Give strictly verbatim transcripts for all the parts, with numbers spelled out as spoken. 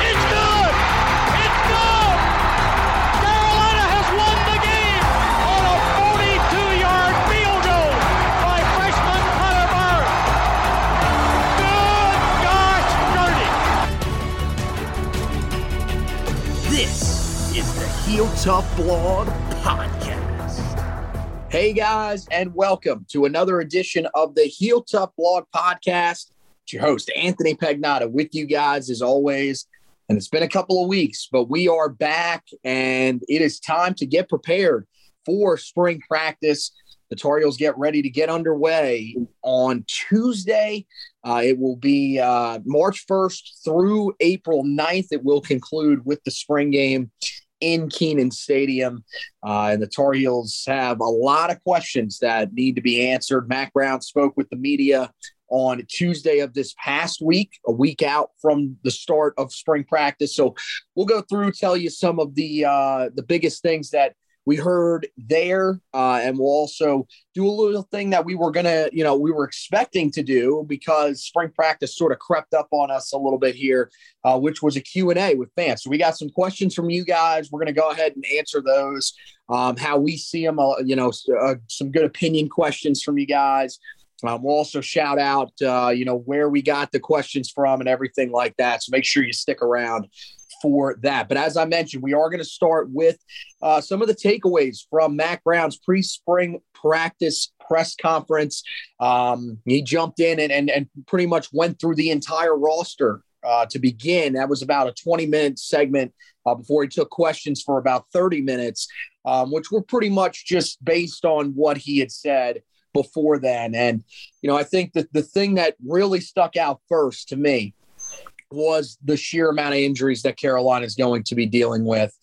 It's good. Heel Tough Blog Podcast. Hey guys, and welcome to another edition of the Heel Tough Blog Podcast. It's your host, Anthony Pagnotta, with you guys as always. And it's been a couple of weeks, but we are back, and it is time to get prepared for spring practice. The Tar Heels get ready to get underway on Tuesday. Uh, it will be uh, March first through April ninth. It will conclude with the spring game in Kenan Stadium, uh, and the Tar Heels have a lot of questions that need to be answered. Matt Brown spoke with the media on Tuesday of this past week, a week out from the start of spring practice. So we'll go through, tell you some of the uh, the biggest things that we heard there, uh, and we'll also do a little thing that we were going to, you know, we were expecting to do because spring practice sort of crept up on us a little bit here, uh, which was a Q and A with fans. So we got some questions from you guys. We're going to go ahead and answer those, um, how we see them, uh, you know, uh, some good opinion questions from you guys. Um, we'll also shout out, uh, you know, where we got the questions from and everything like that. So make sure you stick around for that. But as I mentioned, we are going to start with uh, some of the takeaways from Matt Brown's pre-spring practice press conference. Um, he jumped in and, and, and pretty much went through the entire roster uh, to begin. That was about a twenty-minute segment uh, before he took questions for about thirty minutes, um, which were pretty much just based on what he had said before then. And, you know, I think that the thing that really stuck out first to me was the sheer amount of injuries that Carolina is going to be dealing with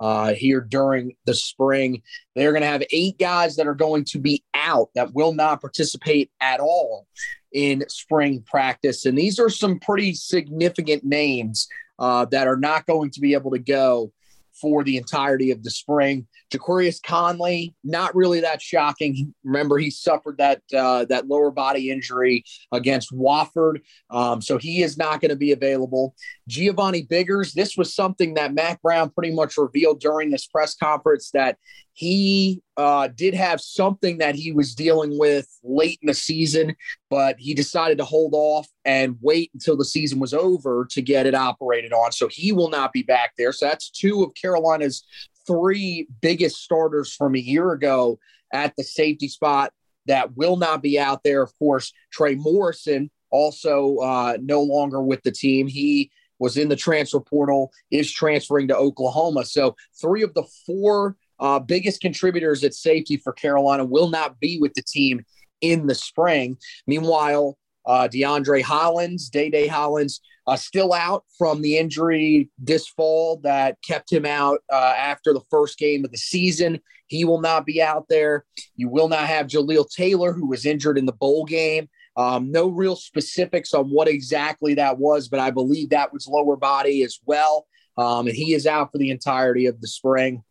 uh, here during the spring. They're going to have eight guys that are going to be out that will not participate at all in spring practice. And these are some pretty significant names uh, that are not going to be able to go for the entirety of the spring. Ja'Coryus Conley, not really that shocking. Remember, he suffered that uh, that lower body injury against Wofford, um, so he is not going to be available. Giovanni Biggers, this was something that Matt Brown pretty much revealed during this press conference, that he uh, did have something that he was dealing with late in the season, but he decided to hold off and wait until the season was over to get it operated on. So he will not be back there. So that's two of Carolina's three biggest starters from a year ago at the safety spot that will not be out there. Of course, Trey Morrison also uh, no longer with the team. He was in the transfer portal, is transferring to Oklahoma. So three of the four Uh, biggest contributors at safety for Carolina will not be with the team in the spring. Meanwhile, uh, DeAndre Hollins, Day Day Hollins, uh, still out from the injury this fall that kept him out uh, after the first game of the season. He will not be out there. You will not have Jaleel Taylor, who was injured in the bowl game. Um, no real specifics on what exactly that was, but I believe that was lower body as well. Um, and he is out for the entirety of the spring.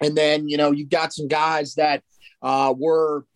And then, you know, you've got some guys that uh, were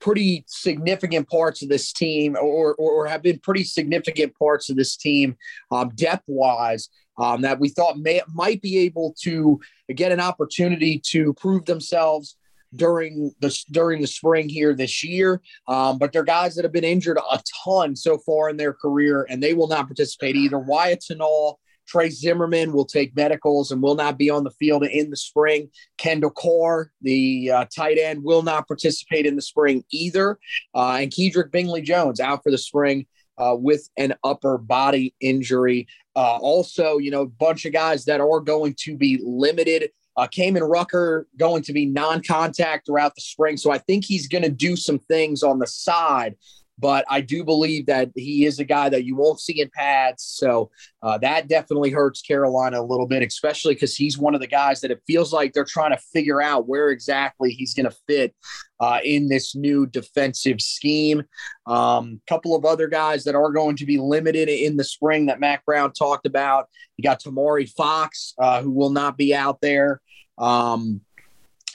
pretty significant parts of this team, or, or have been pretty significant parts of this team um, depth-wise, um, that we thought may, might be able to get an opportunity to prove themselves during the, during the spring here this year. Um, but they're guys that have been injured a ton so far in their career, and they will not participate either. Wyatt Tenall, Trey Zimmerman will take medicals and will not be on the field in the spring. Kendall Carr, the uh, tight end, will not participate in the spring either. Uh, and Kedrick Bingley-Jones out for the spring uh, with an upper body injury. Uh, also, you know, a bunch of guys that are going to be limited. Uh, Kamen Rucker going to be non-contact throughout the spring. So I think he's going to do some things on the side. But I do believe that he is a guy that you won't see in pads. So uh, that definitely hurts Carolina a little bit, especially because he's one of the guys that it feels like they're trying to figure out where exactly he's going to fit uh, in this new defensive scheme. A um, couple of other guys that are going to be limited in the spring that Matt Brown talked about. You got Tamari Fox, uh, who will not be out there. Um,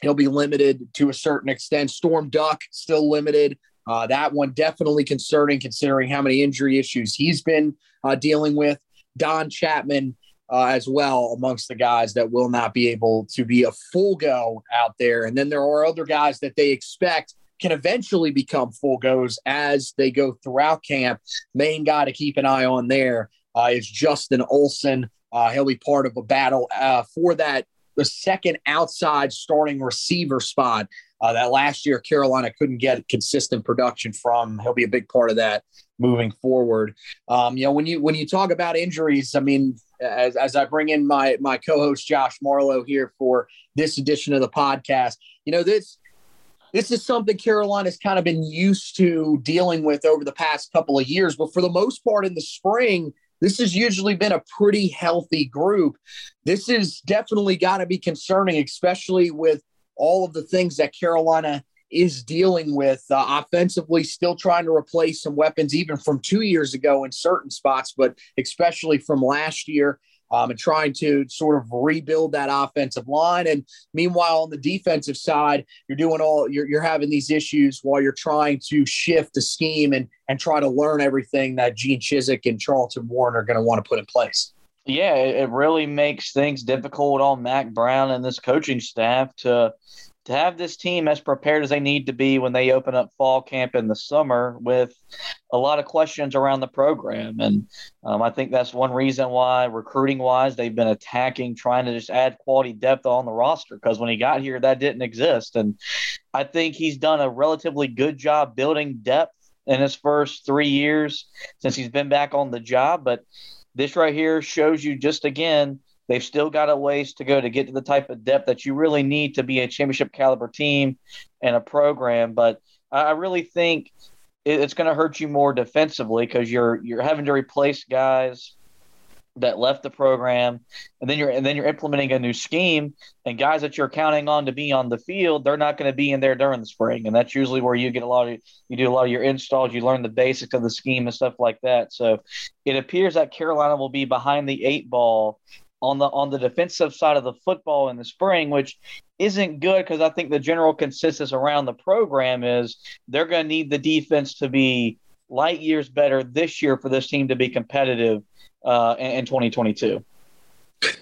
he'll be limited to a certain extent. Storm Duck still limited. Uh, that one definitely concerning considering how many injury issues he's been uh, dealing with. Don Chapman uh, as well amongst the guys that will not be able to be a full go out there. And then there are other guys that they expect can eventually become full goes as they go throughout camp. Main guy to keep an eye on there uh, is Justin Olson. Uh, he'll be part of a battle uh, for that the second outside starting receiver spot. Uh, that last year Carolina couldn't get consistent production from. He'll be a big part of that moving forward. Um, you know, when you when you talk about injuries, I mean, as as I bring in my my co-host Josh Marlowe here for this edition of the podcast, you know, this this is something Carolina's kind of been used to dealing with over the past couple of years. But for the most part, in the spring, this has usually been a pretty healthy group. This is definitely got to be concerning, especially with all of the things that Carolina is dealing with uh, offensively, still trying to replace some weapons, even from two years ago in certain spots, but especially from last year, um, and trying to sort of rebuild that offensive line. And meanwhile, on the defensive side, you're doing all you're, you're having these issues while you're trying to shift the scheme and, and try to learn everything that Gene Chizik and Charlton Warren are going to want to put in place. Yeah, it really makes things difficult on Mack Brown and this coaching staff to to have this team as prepared as they need to be when they open up fall camp in the summer with a lot of questions around the program. And um, I think that's one reason why, recruiting-wise, they've been attacking, trying to just add quality depth on the roster, because when he got here, that didn't exist. And I think he's done a relatively good job building depth in his first three years since he's been back on the job. But this right here shows you just again, they've still got a ways to go to get to the type of depth that you really need to be a championship caliber team and a program. But I really think it's going to hurt you more defensively because you're you're having to replace guys that left the program, and then you're and then you're implementing a new scheme, and guys that you're counting on to be on the field, they're not going to be in there during the spring, and that's usually where you get a lot of you do a lot of your installs, you learn the basics of the scheme and stuff like that. So it appears that Carolina will be behind the eight ball on the on the defensive side of the football in the spring, which isn't good because I think the general consensus around the program is they're going to need the defense to be light years better this year for this team to be competitive uh, in twenty twenty-two.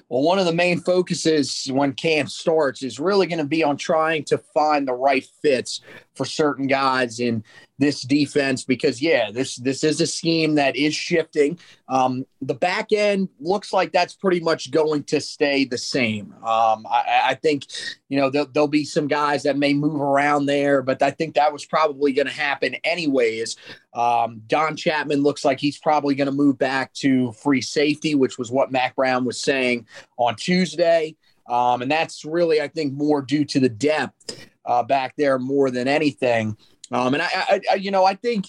Well, one of the main focuses when camp starts is really going to be on trying to find the right fits for certain guys in this defense because, yeah, this this is a scheme that is shifting. Um, the back end looks like that's pretty much going to stay the same. Um, I, I think, you know, there'll, there'll be some guys that may move around there, but I think that was probably going to happen anyways. Um, Don Chapman looks like he's probably going to move back to free safety, which was what Mack Brown was saying on Tuesday. Um, and that's really, I think, more due to the depth uh, back there more than anything. Um, and, I, I, I, you know, I think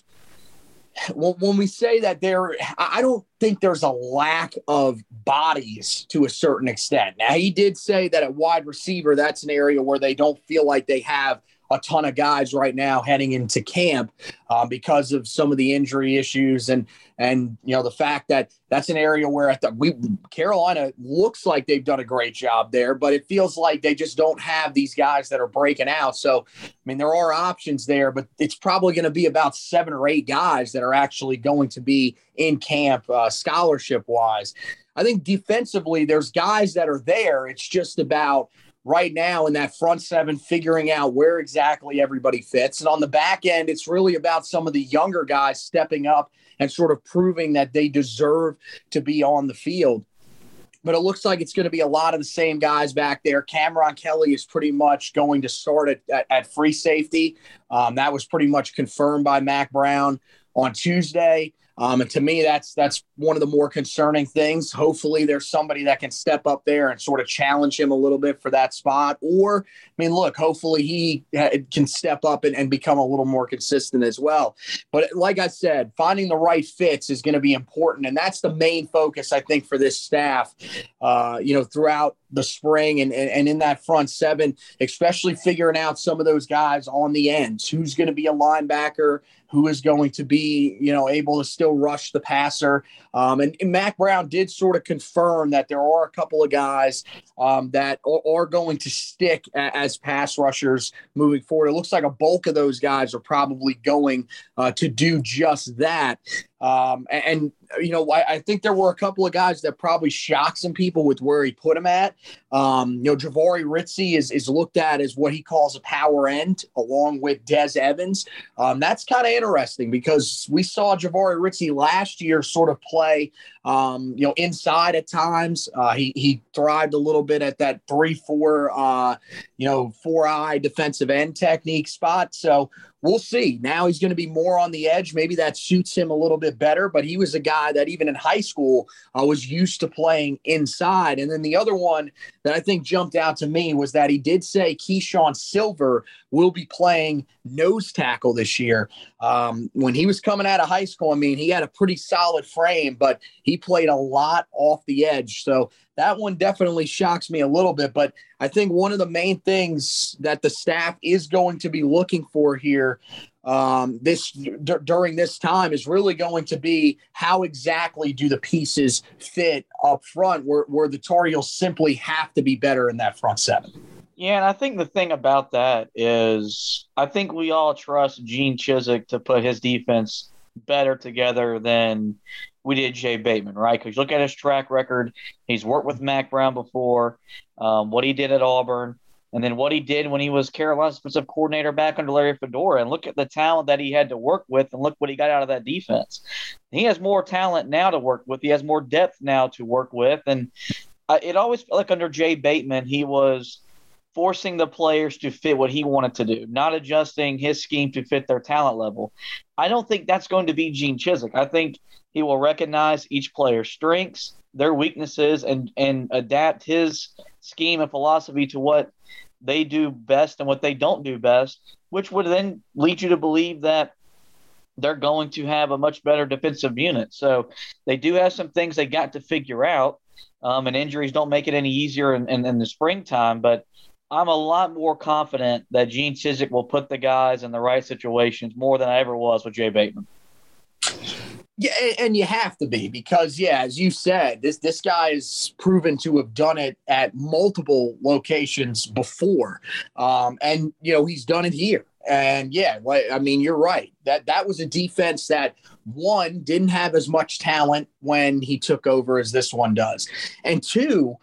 when, when we say that there, I don't think there's a lack of bodies to a certain extent. Now, he did say that at wide receiver, that's an area where they don't feel like they have a ton of guys right now heading into camp uh, because of some of the injury issues and, and you know, the fact that that's an area where I th- we Carolina looks like they've done a great job there, but it feels like they just don't have these guys that are breaking out. So, I mean, there are options there, but it's probably going to be about seven or eight guys that are actually going to be in camp uh, scholarship-wise. I think defensively there's guys that are there. It's just about right now in that front seven figuring out where exactly everybody fits. And on the back end, it's really about some of the younger guys stepping up and sort of proving that they deserve to be on the field. But it looks like it's going to be a lot of the same guys back there. Cameron Kelly is pretty much going to start at, at, at free safety. Um, that was pretty much confirmed by Matt Brown on Tuesday. Um, and to me, that's that's one of the more concerning things. Hopefully there's somebody that can step up there and sort of challenge him a little bit for that spot. Or, I mean, look, hopefully he can step up and, and become a little more consistent as well. But like I said, finding the right fits is going to be important. And that's the main focus, I think, for this staff, uh, you know, throughout the spring and, and, and in that front seven, especially figuring out some of those guys on the ends, who's going to be a linebacker, who is going to be, you know, able to still rush the passer. Um, and, and Mack Brown did sort of confirm that there are a couple of guys um, that are, are going to stick a, as pass rushers moving forward. It looks like a bulk of those guys are probably going uh, to do just that. Um, and, and, you know, I, I think there were a couple of guys that probably shocked some people with where he put him at. Um, you know, Jahvaree Ritzie is, is looked at as what he calls a power end along with Des Evans. Um, that's kind of interesting because we saw Jahvaree Ritzie last year sort of play, um, you know, inside at times. Uh, he, he thrived a little bit at that three, four, uh, you know, four eye defensive end technique spot. So, we'll see. Now he's going to be more on the edge. Maybe that suits him a little bit better, but he was a guy that even in high school uh, was used to playing inside. And then the other one that I think jumped out to me was that he did say Keyshawn Silver will be playing nose tackle this year. Um, when he was coming out of high school, I mean, he had a pretty solid frame, but he played a lot off the edge. So that one definitely shocks me a little bit, but I think one of the main things that the staff is going to be looking for here um, this d- during this time is really going to be how exactly do the pieces fit up front where, where the Tar Heels simply have to be better in that front seven. Yeah, and I think the thing about that is I think we all trust Gene Chizik to put his defense better together than – we did Jay Bateman, right? Because look at his track record. He's worked with Mack Brown before, um, what he did at Auburn, and then what he did when he was Carolina's defensive coordinator back under Larry Fedora. And look at the talent that he had to work with, and look what he got out of that defense. He has more talent now to work with. He has more depth now to work with. And uh, it always felt like under Jay Bateman, he was forcing the players to fit what he wanted to do, not adjusting his scheme to fit their talent level. I don't think that's going to be Gene Chizik. I think he will recognize each player's strengths, their weaknesses, and, and adapt his scheme and philosophy to what they do best and what they don't do best, which would then lead you to believe that they're going to have a much better defensive unit. So they do have some things they got to figure out, um, and injuries don't make it any easier in, in, in the springtime, but I'm a lot more confident that Gene Chizik will put the guys in the right situations more than I ever was with Jay Bateman. Yeah, and you have to be because, yeah, as you said, this this guy is proven to have done it at multiple locations before. Um, and, you know, he's done it here. And, yeah, I mean, you're right. That that was a defense that, one, didn't have as much talent when he took over as this one does. And, two,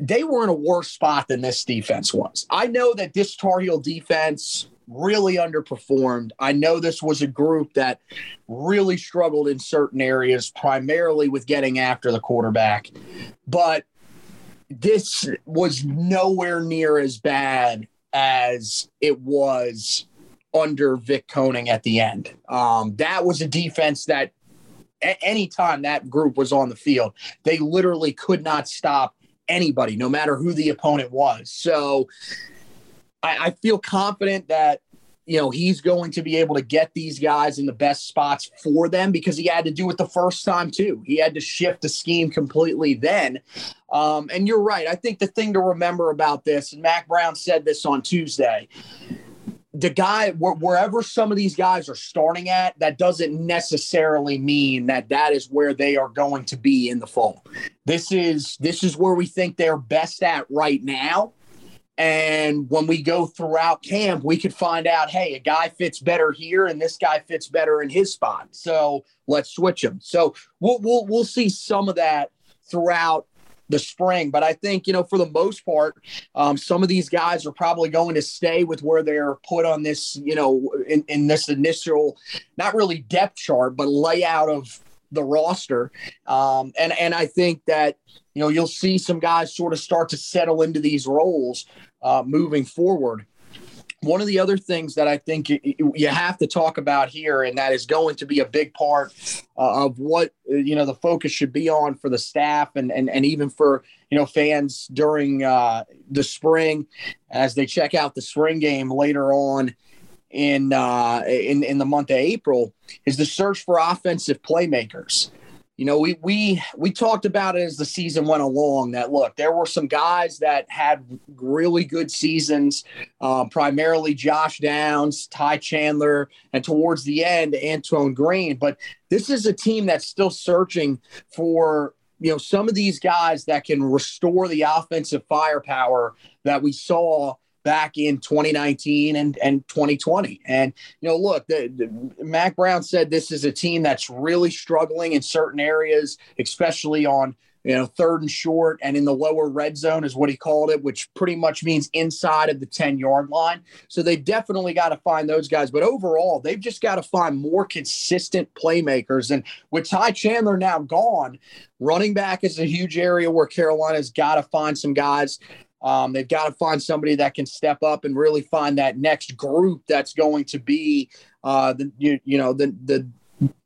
they were in a worse spot than this defense was. I know that this Tar Heel defense really underperformed. I know this was a group that really struggled in certain areas, primarily with getting after the quarterback. But this was nowhere near as bad as it was under Vic Koenig at the end. Um, that was a defense that a- anytime that group was on the field, they literally could not stop anybody, no matter who the opponent was. So I, I feel confident that, you know, he's going to be able to get these guys in the best spots for them because he had to do it the first time too. He had to shift the scheme completely then. Um, and you're right. I think the thing to remember about this, and Mack Brown said this on Tuesday, the guy, wh- wherever some of these guys are starting at, that doesn't necessarily mean that that is where they are going to be in the fall. This is, this is where we think they're best at right now. And when we go throughout camp, we could find out, hey, a guy fits better here and this guy fits better in his spot. So let's switch him. So we'll, we'll, we'll see some of that throughout the spring. But I think, you know, for the most part, um, some of these guys are probably going to stay with where they're put on this, you know, in, in this initial, not really depth chart, but layout of the roster. Um, and, and I think that, you know, you'll see some guys sort of start to settle into these roles uh, moving forward. One of the other things that I think you, you have to talk about here, and that is going to be a big part uh, of what, you know, the focus should be on for the staff and, and, and even for, you know, fans during uh, the spring as they check out the spring game later on in, uh, in, in the month of April, is the search for offensive playmakers. You know, we we we talked about it as the season went along that, look, there were some guys that had really good seasons, uh, primarily Josh Downs, Ty Chandler, and towards the end, Antoine Green. But this is a team that's still searching for, you know, some of these guys that can restore the offensive firepower that we saw back in twenty nineteen and, and twenty twenty. And, you know, look, the, the, Matt Brown said this is a team that's really struggling in certain areas, especially on, you know, third and short and in the lower red zone is what he called it, which pretty much means inside of the ten-yard line. So they definitely got to find those guys. But overall, they've just got to find more consistent playmakers. And with Ty Chandler now gone, running back is a huge area where Carolina's got to find some guys. Um, they've got to find somebody that can step up and really find that next group that's going to be, uh, the, you, you know, the the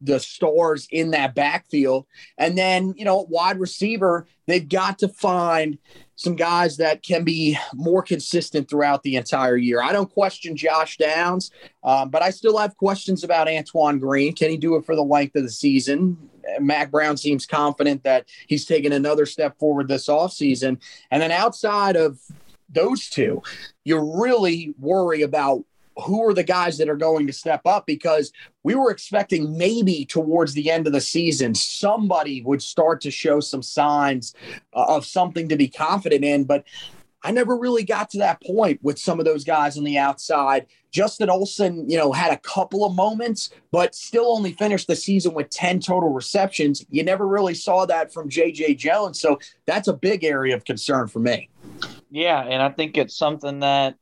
the stars in that backfield. And then, you know, wide receiver, they've got to find some guys that can be more consistent throughout the entire year. I don't question Josh Downs, um, but I still have questions about Antoine Green. Can he do it for the length of the season? Mac Brown seems confident that he's taken another step forward this offseason. And then outside of those two, you really worry about who are the guys that are going to step up, because we were expecting maybe towards the end of the season, somebody would start to show some signs of something to be confident in. But I never really got to that point with some of those guys on the outside. Justin Olson, you know, had a couple of moments, but still only finished the season with ten total receptions. You never really saw that from J J Jones. So that's a big area of concern for me. Yeah, and I think it's something that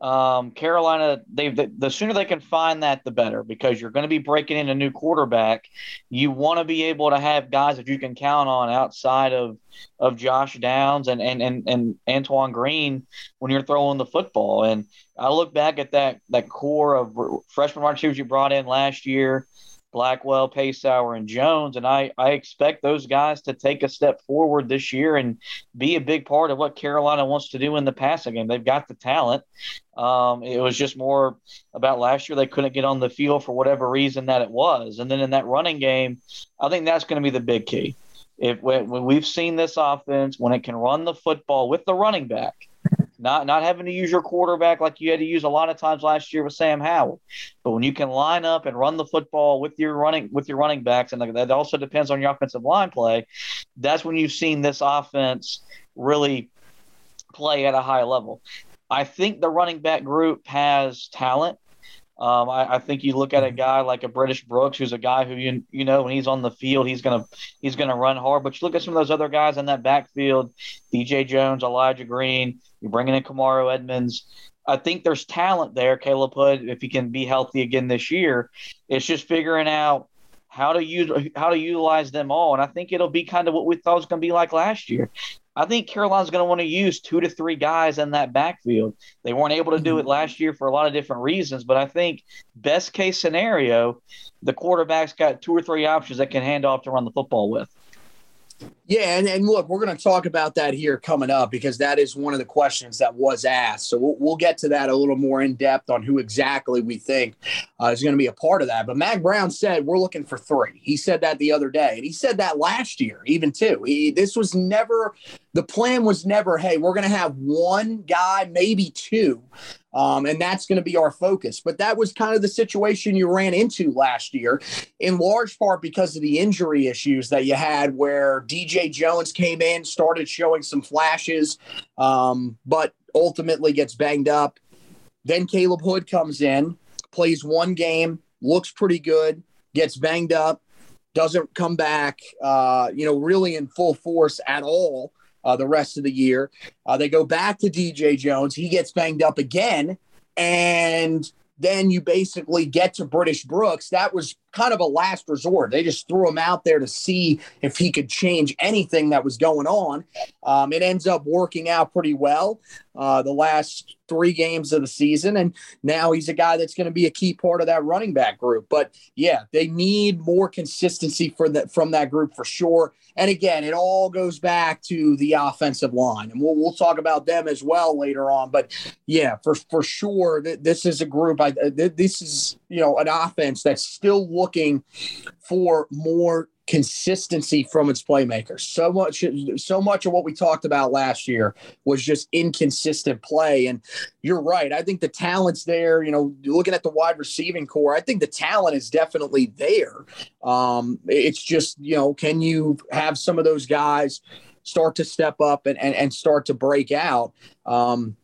um, Carolina, they the, the sooner they can find that, the better, because you're going to be breaking in a new quarterback. You want to be able to have guys that you can count on outside of of Josh Downs and, and, and, and Antoine Green when you're throwing the football. And I look back at that that core of freshman wide receivers you brought in last year, Blackwell, Paceauer, and Jones, and I, I expect those guys to take a step forward this year and be a big part of what Carolina wants to do in the passing game. They've got the talent. Um, it was just more about last year they couldn't get on the field for whatever reason that it was. And then in that running game, I think that's going to be the big key. If when we've seen this offense, when it can run the football with the running back, not not having to use your quarterback like you had to use a lot of times last year with Sam Howell, but when you can line up and run the football with your running with your running backs, and that also depends on your offensive line play, that's when you've seen this offense really play at a high level. I think the running back group has talent. Um, I, I think you look at a guy like a British Brooks, who's a guy who, you, you know, when he's on the field, he's going to he's gonna run hard. But you look at some of those other guys in that backfield, D J Jones, Elijah Green, you're bringing in Kamarro Edmonds. I think there's talent there, Caleb Hood, if he can be healthy again this year. It's just figuring out how to use how to utilize them all. And I think it'll be kind of what we thought it was going to be like last year. I think Carolina's going to want to use two to three guys in that backfield. They weren't able to do it last year for a lot of different reasons, but I think best case scenario, the quarterback's got two or three options that can hand off to run the football with. Yeah, and, and look, we're going to talk about that here coming up, because that is one of the questions that was asked. So we'll, we'll get to that a little more in depth on who exactly we think uh, is going to be a part of that. But Matt Brown said we're looking for three. He said that the other day, and he said that last year even too. He, this was never – the plan was never, hey, we're going to have one guy, maybe two – Um, and that's going to be our focus. But that was kind of the situation you ran into last year, in large part because of the injury issues that you had, where D J Jones came in, started showing some flashes, um, but ultimately gets banged up. Then Caleb Hood comes in, plays one game, looks pretty good, gets banged up, doesn't come back, uh, you know, really in full force at all. Uh, the rest of the year. Uh, they go back to D J Jones. He gets banged up again. And then you basically get to British Brooks. That was kind of a last resort. They just threw him out there to see if he could change anything that was going on. Um, it ends up working out pretty well uh, the last three games of the season. And now he's a guy that's going to be a key part of that running back group. But, yeah, they need more consistency for that from that group for sure. And, again, it all goes back to the offensive line. And we'll, we'll talk about them as well later on. But, yeah, for, for sure, th- this is a group I, th- – this is, you know, an offense that's still looking looking for more consistency from its playmakers. So much, so much of what we talked about last year was just inconsistent play. And you're right. I think the talent's there. You know, looking at the wide receiving core, I think the talent is definitely there. Um, it's just, you know, can you have some of those guys start to step up and, and, and start to break out? Um,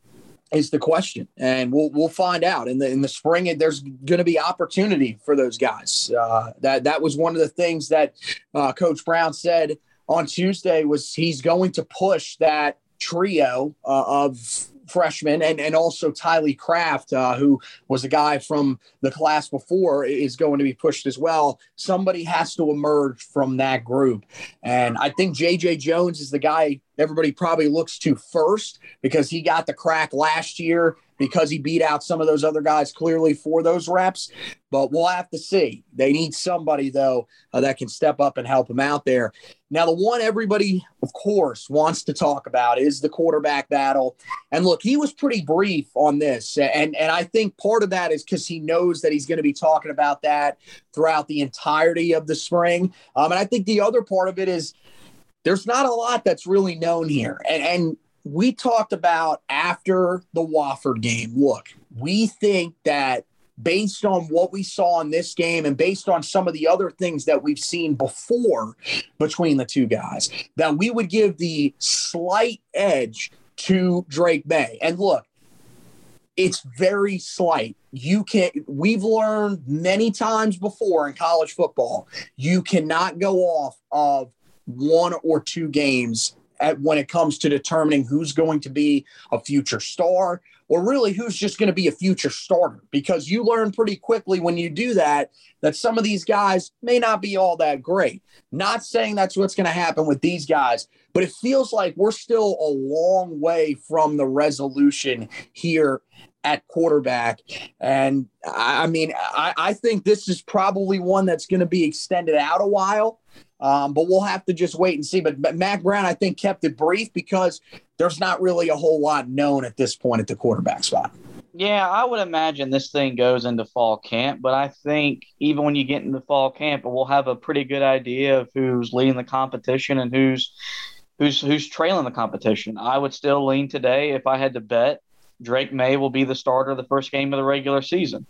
is the question, and we'll we'll find out in the in the spring. There's going to be opportunity for those guys. Uh, that that was one of the things that uh, Coach Brown said on Tuesday was he's going to push that trio uh, of freshmen and and also Tylee Kraft, uh, who was a guy from the class before, is going to be pushed as well. Somebody has to emerge from that group, and I think J J Jones is the guy everybody probably looks to first, because he got the crack last year because he beat out some of those other guys clearly for those reps. But we'll have to see. They need somebody, though, uh, that can step up and help them out there. Now, the one everybody, of course, wants to talk about is the quarterback battle. And, look, he was pretty brief on this. And, and I think part of that is because he knows that he's going to be talking about that throughout the entirety of the spring. Um, and I think the other part of it is, there's not a lot that's really known here. And, and we talked about after the Wofford game, look, we think that based on what we saw in this game and based on some of the other things that we've seen before between the two guys, that we would give the slight edge to Drake May. And look, it's very slight. You can. We've learned many times before in college football, you cannot go off of one or two games at when it comes to determining who's going to be a future star, or really who's just going to be a future starter, because you learn pretty quickly when you do that, that some of these guys may not be all that great. Not saying that's what's going to happen with these guys, but it feels like we're still a long way from the resolution here at quarterback. And I, I mean, I, I think this is probably one that's going to be extended out a while. Um, but we'll have to just wait and see. But, but Matt Brown, I think, kept it brief because there's not really a whole lot known at this point at the quarterback spot. Yeah, I would imagine this thing goes into fall camp. But I think even when you get into fall camp, we'll have a pretty good idea of who's leading the competition and who's who's who's trailing the competition. I would still lean today, if I had to bet, Drake May will be the starter the first game of the regular season.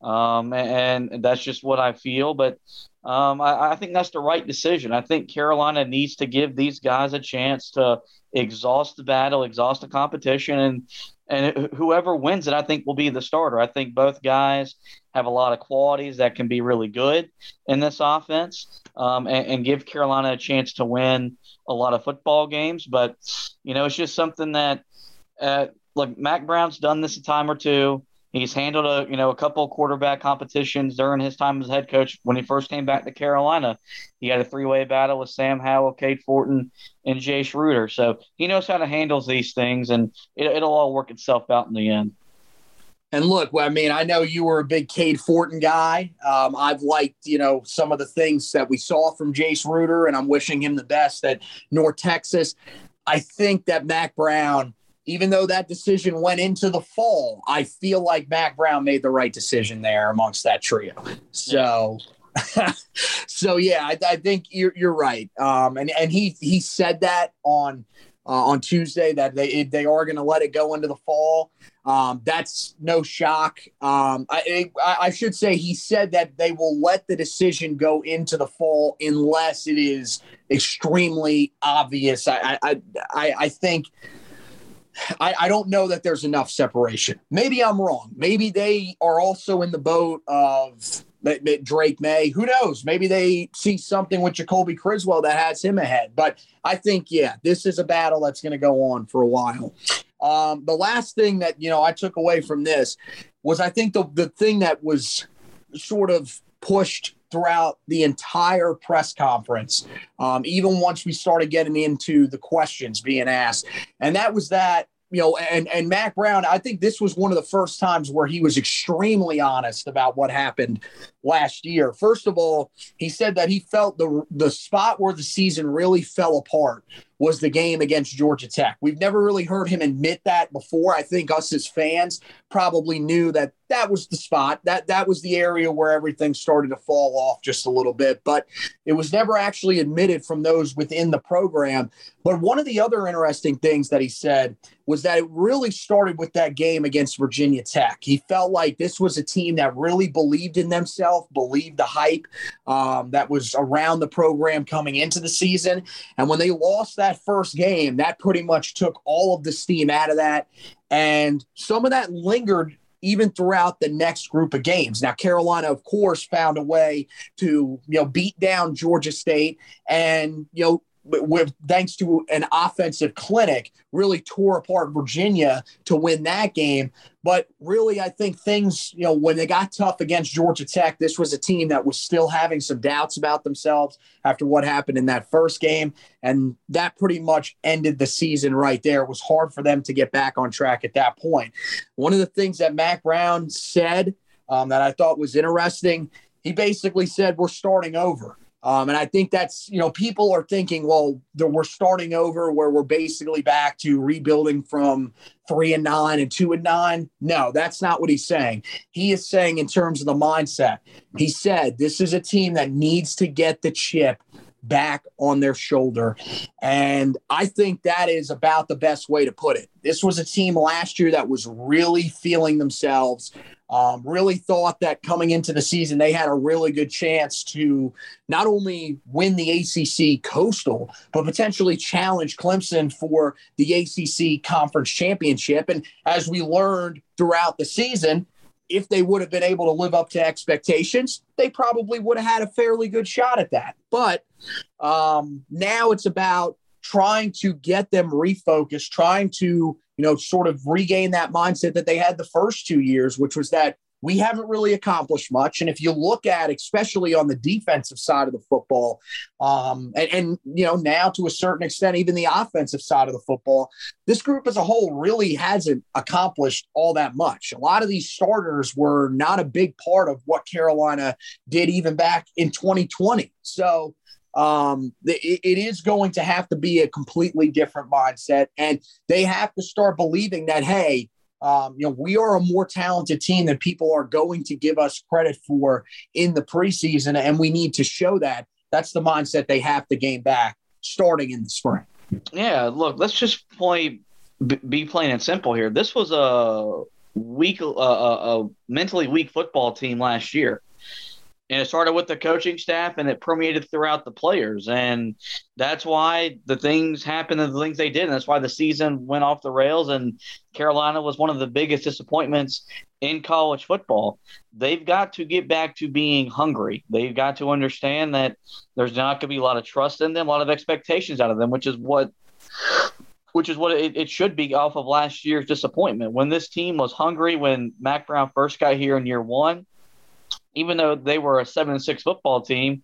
Um, and, and that's just what I feel. But um, I, I think that's the right decision. I think Carolina needs to give these guys a chance to exhaust the battle, exhaust the competition, and and whoever wins it, I think, will be the starter. I think both guys have a lot of qualities that can be really good in this offense, um, and, and give Carolina a chance to win a lot of football games. But, you know, it's just something that, uh, look, Mac Brown's done this a time or two. He's handled a you know a couple of quarterback competitions during his time as head coach. When he first came back to Carolina, he had a three-way battle with Sam Howell, Cade Fortin, and Jace Ruder. So he knows how to handle these things, and it, it'll all work itself out in the end. And look, I mean, I know you were a big Cade Fortin guy. Um, I've liked, you know, some of the things that we saw from Jace Ruder, and I'm wishing him the best at North Texas. I think that Mac Brown, even though that decision went into the fall, I feel like Mac Brown made the right decision there amongst that trio. So, so yeah, I, I think you're, you're right. Um, and, and he, he said that on uh, on Tuesday that they they are going to let it go into the fall. Um, that's no shock. Um, I, I, I should say he said that they will let the decision go into the fall unless it is extremely obvious. I I I, I think I, I don't know that there's enough separation. Maybe I'm wrong. Maybe they are also in the boat of Drake May. Who knows? Maybe they see something with Jacoby Criswell that has him ahead. But I think, yeah, this is a battle that's going to go on for a while. Um, the last thing that, you know, I took away from this was I think the, the thing that was sort of pushed throughout the entire press conference, um, even once we started getting into the questions being asked. And that was that, you know, and, and Matt Brown, I think this was one of the first times where he was extremely honest about what happened last year. First of all, he said that he felt the the spot where the season really fell apart was the game against Georgia Tech. We've never really heard him admit that before. I think us as fans probably knew that that was the spot, that that was the area where everything started to fall off just a little bit, but it was never actually admitted from those within the program. But one of the other interesting things that he said was that it really started with that game against Virginia Tech. He felt like this was a team that really believed in themselves, believed the hype um, that was around the program coming into the season. And when they lost that That first game, that pretty much took all of the steam out of that, and some of that lingered even throughout the next group of games. Now, Carolina, of course, found a way to, you know, beat down Georgia State, and, you know, with thanks to an offensive clinic, really tore apart Virginia to win that game. But really, I think things, you know, when they got tough against Georgia Tech, this was a team that was still having some doubts about themselves after what happened in that first game. And that pretty much ended the season right there. It was hard for them to get back on track at that point. One of the things that Mac Brown said um, that I thought was interesting, he basically said, we're starting over. Um, and I think that's, you know, people are thinking, well, the, we're starting over where we're basically back to rebuilding from three and nine and two and nine. No, that's not what he's saying. He is saying in terms of the mindset, he said, this is a team that needs to get the chip back on their shoulder. And I think that is about the best way to put it. This was a team last year that was really feeling themselves. Um, really thought that coming into the season, they had a really good chance to not only win the A C C Coastal, but potentially challenge Clemson for the A C C Conference Championship. And as we learned throughout the season, if they would have been able to live up to expectations, they probably would have had a fairly good shot at that. But um, now it's about trying to get them refocused, trying to, you know, sort of regain that mindset that they had the first two years, which was that we haven't really accomplished much. And if you look at, especially on the defensive side of the football, um, and, and, you know, now to a certain extent, even the offensive side of the football, this group as a whole really hasn't accomplished all that much. A lot of these starters were not a big part of what Carolina did even back in twenty twenty. So Um, it, it is going to have to be a completely different mindset, and they have to start believing that, hey, um, you know, we are a more talented team than people are going to give us credit for in the preseason. And we need to show that. That's the mindset they have to gain back starting in the spring. Yeah. Look, let's just play, be plain and simple here. This was a weak, uh, a mentally weak football team last year. And it started with the coaching staff, and it permeated throughout the players. And that's why the things happened and the things they did. And that's why the season went off the rails. And Carolina was one of the biggest disappointments in college football. They've got to get back to being hungry. They've got to understand that there's not going to be a lot of trust in them, a lot of expectations out of them, which is what – which is what it, it should be off of last year's disappointment. When this team was hungry, when Mac Brown first got here in year one, even though they were a seven and six football team,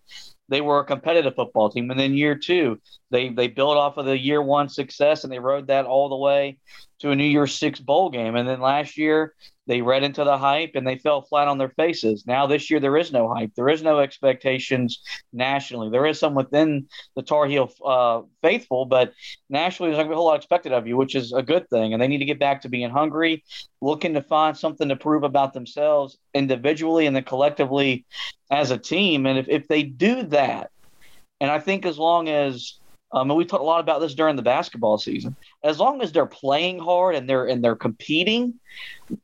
they were a competitive football team. And then year two, they they built off of the year one success, and they rode that all the way to a New Year's Six bowl game. And then last year, they read into the hype, and they fell flat on their faces. Now this year, there is no hype. There is no expectations nationally. There is some within the Tar Heel uh, faithful, but nationally there's not going to be a whole lot expected of you, which is a good thing. And they need to get back to being hungry, looking to find something to prove about themselves individually and then collectively as a team. And if, if they do that, and I think as long as Um, and we talked a lot about this during the basketball season. As long as they're playing hard and they're and they're competing,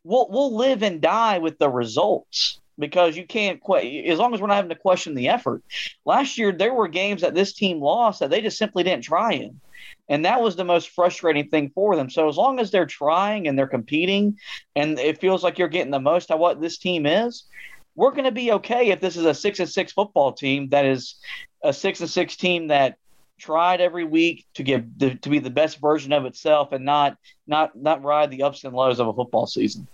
we'll we'll live and die with the results, because you can't quit. As long as we're not having to question the effort. Last year, there were games that this team lost that they just simply didn't try in. And that was the most frustrating thing for them. So as long as they're trying and they're competing and it feels like you're getting the most out of what this team is, we're going to be okay if this is a six and six football team that is a six and six team that tried every week to give the, to be the best version of itself and not not not ride the ups and lows of a football season.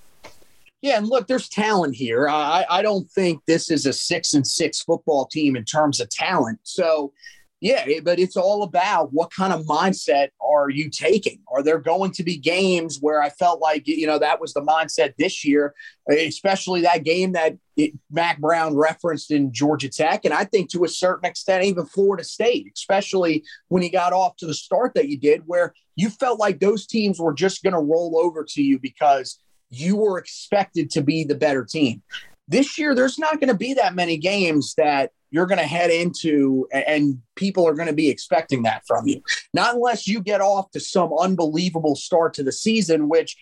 Yeah, and look, there's talent here. I, I don't think this is a six and six football team in terms of talent. So, yeah, but it's all about what kind of mindset are you taking? Are there going to be games where I felt like, you know, that was the mindset this year, especially that game that it, Matt Brown referenced in Georgia Tech, and I think to a certain extent even Florida State, especially when he got off to the start that you did, where you felt like those teams were just going to roll over to you because you were expected to be the better team. This year, there's not going to be that many games that you're going to head into and people are going to be expecting that from you. Not unless you get off to some unbelievable start to the season, which,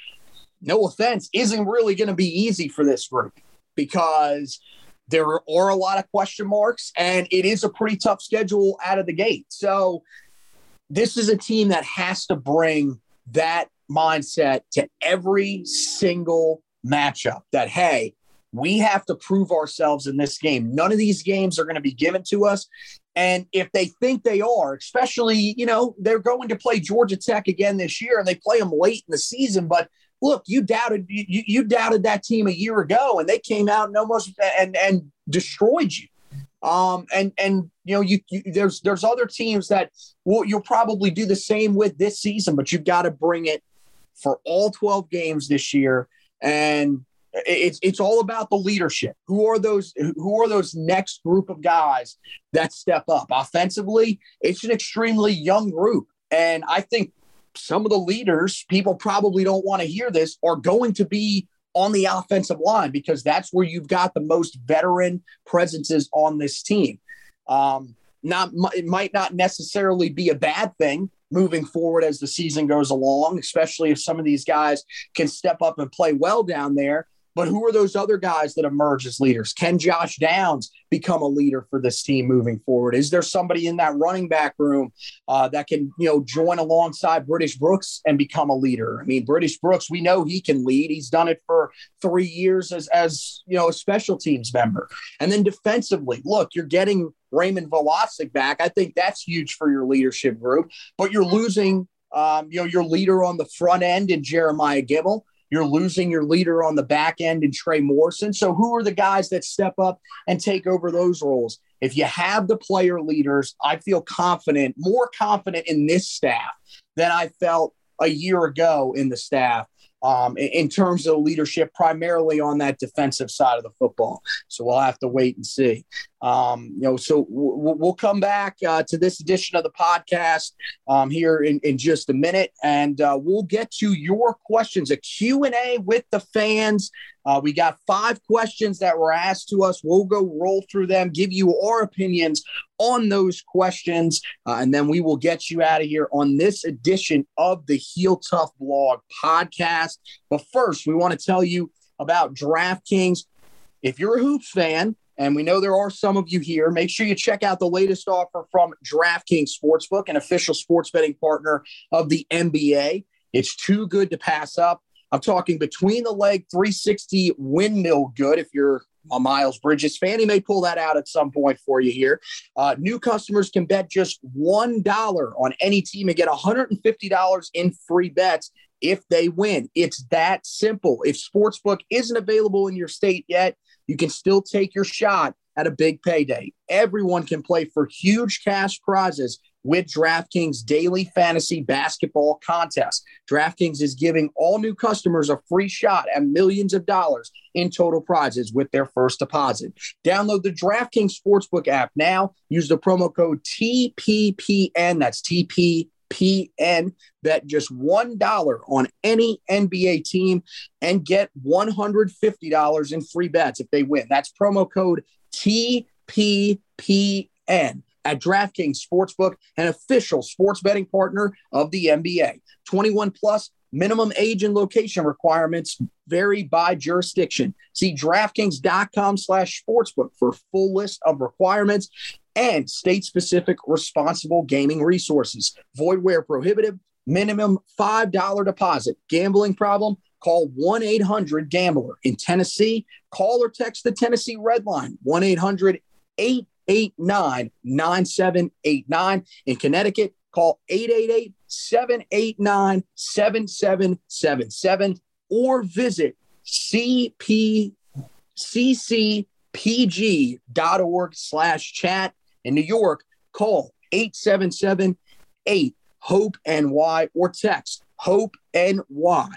no offense, isn't really going to be easy for this group because there are a lot of question marks and it is a pretty tough schedule out of the gate. So this is a team that has to bring that mindset to every single matchup that, hey, we have to prove ourselves in this game. None of these games are going to be given to us. And if they think they are, especially, you know, they're going to play Georgia Tech again this year and they play them late in the season. But look, you doubted, you, you doubted that team a year ago and they came out and almost and, and destroyed you. Um, and, and, you know, you, you there's, there's other teams that will, you'll probably do the same with this season, but you've got to bring it for all twelve games this year. And It's it's all about the leadership. Who are those? Who are those next group of guys that step up offensively? It's an extremely young group, and I think some of the leaders, people probably don't want to hear this, are going to be on the offensive line because that's where you've got the most veteran presences on this team. Um, not it might not necessarily be a bad thing moving forward as the season goes along, especially if some of these guys can step up and play well down there. But who are those other guys that emerge as leaders? Can Josh Downs become a leader for this team moving forward? Is there somebody in that running back room uh, that can, you know, join alongside British Brooks and become a leader? I mean, British Brooks, we know he can lead. He's done it for three years as, as you know, a special teams member. And then defensively, look, you're getting Raymond Velocic back. I think that's huge for your leadership group. But you're losing, um, you know, your leader on the front end in Jeremiah Gimmel. You're losing your leader on the back end in Trey Morrison. So who are the guys that step up and take over those roles? If you have the player leaders, I feel confident, more confident in this staff than I felt a year ago in the staff um, in terms of leadership, primarily on that defensive side of the football. So we'll have to wait and see. Um, you know, so w- we'll come back uh, to this edition of the podcast um, here in, in just a minute, and uh, we'll get to your questions, a Q and A with the fans. Uh, we got five questions that were asked to us. We'll go roll through them, give you our opinions on those questions, uh, and then we will get you out of here on this edition of the Heel Tough Blog podcast. But first, we want to tell you about DraftKings. If you're a Hoops fan, and we know there are some of you here, make sure you check out the latest offer from DraftKings Sportsbook, an official sports betting partner of the N B A. It's too good to pass up. I'm talking between the leg three sixty windmill good. If you're a Miles Bridges fan, he may pull that out at some point for you here. Uh, new customers can bet just one dollar on any team and get one hundred fifty dollars in free bets if they win. It's that simple. If Sportsbook isn't available in your state yet, you can still take your shot at a big payday. Everyone can play for huge cash prizes with DraftKings Daily Fantasy Basketball Contest. DraftKings is giving all new customers a free shot at millions of dollars in total prizes with their first deposit. Download the DraftKings Sportsbook app now. Use the promo code T P P N, that's T P P N, bet just one dollar on any N B A team and get one hundred fifty dollars in free bets if they win. That's promo code T P P N. at DraftKings Sportsbook, an official sports betting partner of the N B A. twenty-one plus, minimum age and location requirements vary by jurisdiction. See DraftKings.com slash sportsbook for a full list of requirements and state-specific responsible gaming resources. Void where prohibited. Minimum five dollars deposit. Gambling problem? Call one eight hundred gambler. In Tennessee, call or text the Tennessee Red Line, one eight hundred eight eight nine nine seven eight nine. In Connecticut, call eight eight eight seven eight nine seven seven seven seven or visit cccpg.org slash chat. In New York, call eight seven seven eight HOPE-NY or text HOPE-NY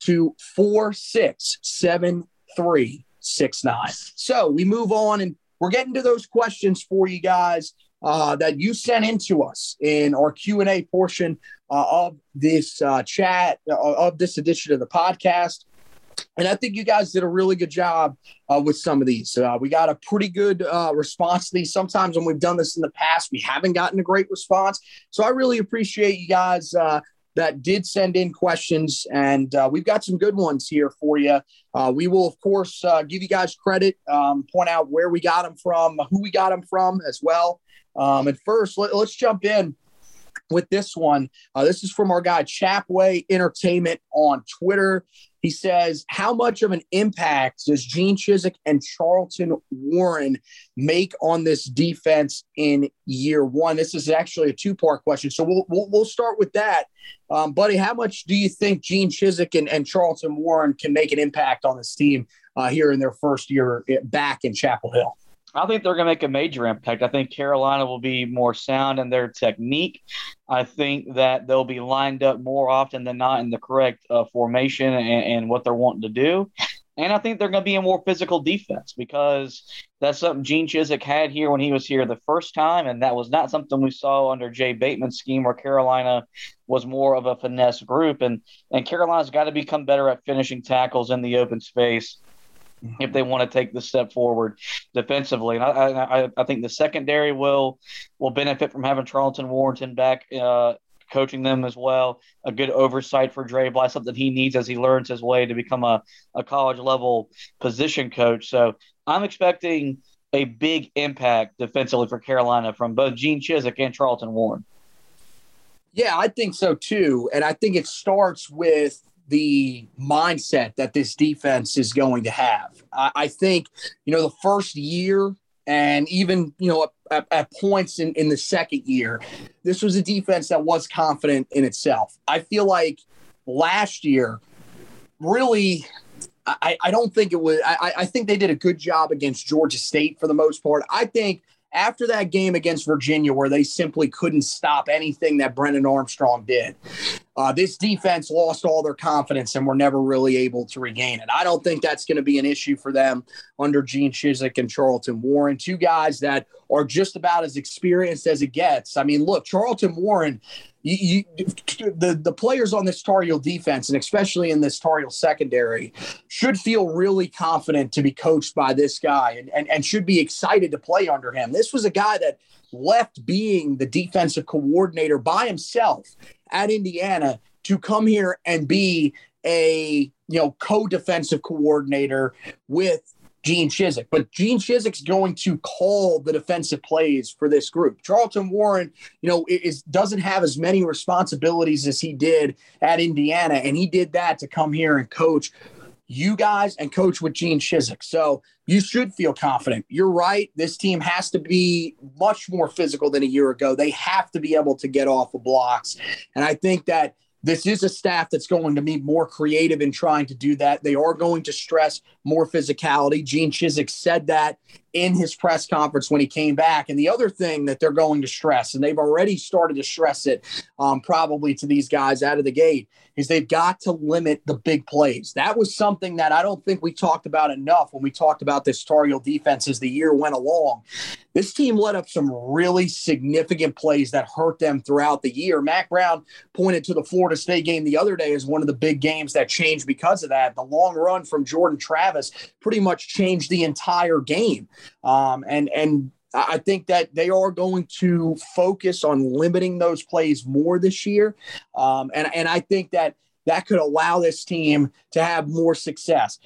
to four six seven three six nine. So we move on, and we're getting to those questions for you guys uh, that you sent in to us in our Q and A portion uh, of this uh, chat, uh, of this edition of the podcast. And I think you guys did a really good job uh, with some of these. Uh, we got a pretty good uh, response to these. Sometimes when we've done this in the past, we haven't gotten a great response. So I really appreciate you guys uh, that did send in questions. And uh, we've got some good ones here for you. Uh, we will, of course, uh, give you guys credit, um, point out where we got them from, who we got them from as well. Um, and first, let, let's jump in with this one. Uh, this is from our guy Chapway Entertainment on Twitter. He says, how much of an impact does Gene Chizik and Charlton Warren make on this defense in year one? This is actually a two-part question, so we'll we'll, we'll start with that. Um, buddy, how much do you think Gene Chizik and, and Charlton Warren can make an impact on this team uh, here in their first year back in Chapel Hill? I think they're going to make a major impact. I think Carolina will be more sound in their technique. I think that they'll be lined up more often than not in the correct uh, formation and, and what they're wanting to do. And I think they're going to be a more physical defense, because that's something Gene Chizik had here when he was here the first time, and that was not something we saw under Jay Bateman's scheme, where Carolina was more of a finesse group. And, and Carolina's got to become better at finishing tackles in the open space if they want to take the step forward defensively. And I, I, I think the secondary will will benefit from having Charlton Warrington back uh, coaching them as well. A good oversight for Dre Bly, something he needs as he learns his way to become a, a college-level position coach. So I'm expecting a big impact defensively for Carolina from both Gene Chizik and Charlton Warren. Yeah, I think so too. And I think it starts with the mindset that this defense is going to have. I, I think, you know, the first year and even, you know, at, at points in, in the second year, this was a defense that was confident in itself. I feel like last year, really, I, I don't think it was, I, I think they did a good job against Georgia State for the most part. I think after that game against Virginia, where they simply couldn't stop anything that Brennan Armstrong did, Uh, this defense lost all their confidence and were never really able to regain it. I don't think that's going to be an issue for them under Gene Chizik and Charlton Warren, two guys that are just about as experienced as it gets. I mean, look, Charlton Warren, you, you, the, the players on this Tar Heel defense, and especially in this Tar Heel secondary, should feel really confident to be coached by this guy and, and, and should be excited to play under him. This was a guy that left being the defensive coordinator by himself at Indiana to come here and be a, you know, co-defensive coordinator with Gene Chizik. But Gene Chizik's going to call the defensive plays for this group. Charlton Warren, you know, is, doesn't have as many responsibilities as he did at Indiana, and he did that to come here and coach you guys and coach with Gene Chizik. So you should feel confident. You're right. This team has to be much more physical than a year ago. They have to be able to get off of blocks. And I think that this is a staff that's going to be more creative in trying to do that. They are going to stress more physicality. Gene Chizik said that in his press conference when he came back. And the other thing that they're going to stress, and they've already started to stress it um, probably to these guys out of the gate, is they've got to limit the big plays. That was something that I don't think we talked about enough when we talked about this Tar Heel defense as the year went along. This team let up some really significant plays that hurt them throughout the year. Matt Brown pointed to the Florida State game the other day as one of the big games that changed because of that. The long run from Jordan Travis pretty much changed the entire game. Um, and, and I think that they are going to focus on limiting those plays more this year. Um, and, and I think that that could allow this team to have more success.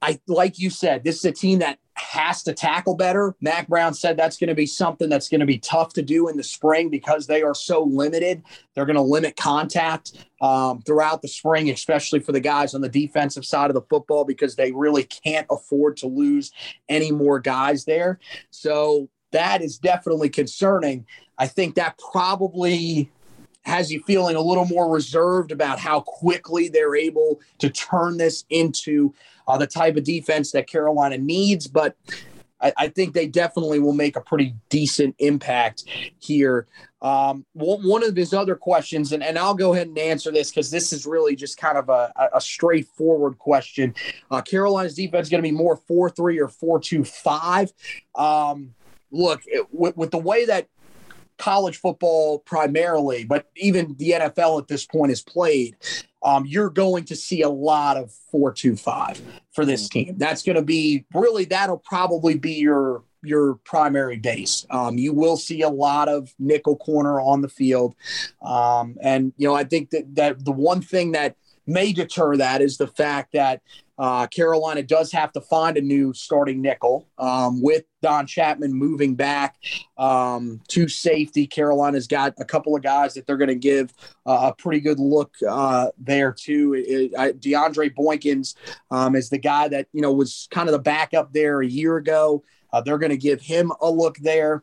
I, like you said, this is a team that has to tackle better. Matt Brown said that's going to be something that's going to be tough to do in the spring because they are so limited. They're going to limit contact um, throughout the spring, especially for the guys on the defensive side of the football, because they really can't afford to lose any more guys there. So that is definitely concerning. I think that probably has you feeling a little more reserved about how quickly they're able to turn this into uh, the type of defense that Carolina needs. But I, I think they definitely will make a pretty decent impact here. Um, one, one of his other questions, and, and I'll go ahead and answer this because this is really just kind of a, a straightforward question. Uh, Carolina's defense is going to be more four three or four two five. Um, look, it, with, with the way that college football primarily, but even the N F L at this point is played, um, you're going to see a lot of four two five for this team. That's going to be really, that'll probably be your, your primary base. Um, you will see a lot of nickel corner on the field. Um, and, you know, I think that, that the one thing that may deter that is the fact that Uh, Carolina does have to find a new starting nickel um, with Don Chapman moving back um, to safety. Carolina's got a couple of guys that they're going to give uh, a pretty good look uh, there too. It, I, DeAndre Boykins um, is the guy that, you know, was kind of the backup there a year ago. Uh, they're going to give him a look there.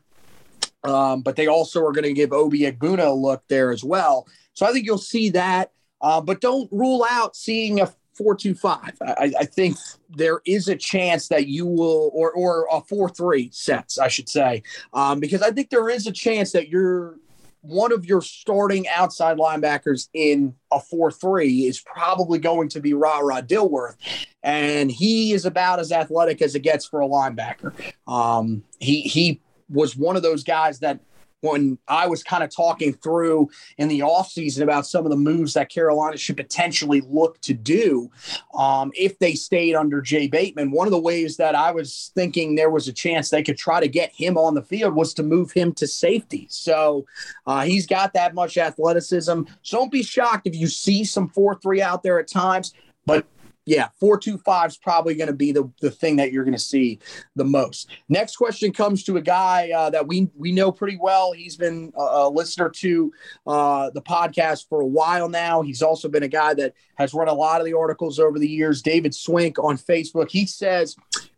Um, but they also are going to give Obi Agbuna a look there as well. So I think you'll see that, uh, but don't rule out seeing a four two five. I, I think there is a chance that you will, or or a four three sets, I should say, um, because I think there is a chance that you're one of your starting outside linebackers in a four three is probably going to be Ra-Ra Dilworth, and he is about as athletic as it gets for a linebacker. Um, he he was one of those guys that, when I was kind of talking through in the offseason about some of the moves that Carolina should potentially look to do um, if they stayed under Jay Bateman, one of the ways that I was thinking there was a chance they could try to get him on the field was to move him to safety. So uh, he's got that much athleticism. So don't be shocked if you see some four three out there at times, but yeah, four two five is probably going to be the, the thing that you're going to see the most. Next question comes to a guy uh, that we we know pretty well. He's been a, a listener to uh, the podcast for a while now. He's also been a guy that has read a lot of the articles over the years. David Swink on Facebook, he says,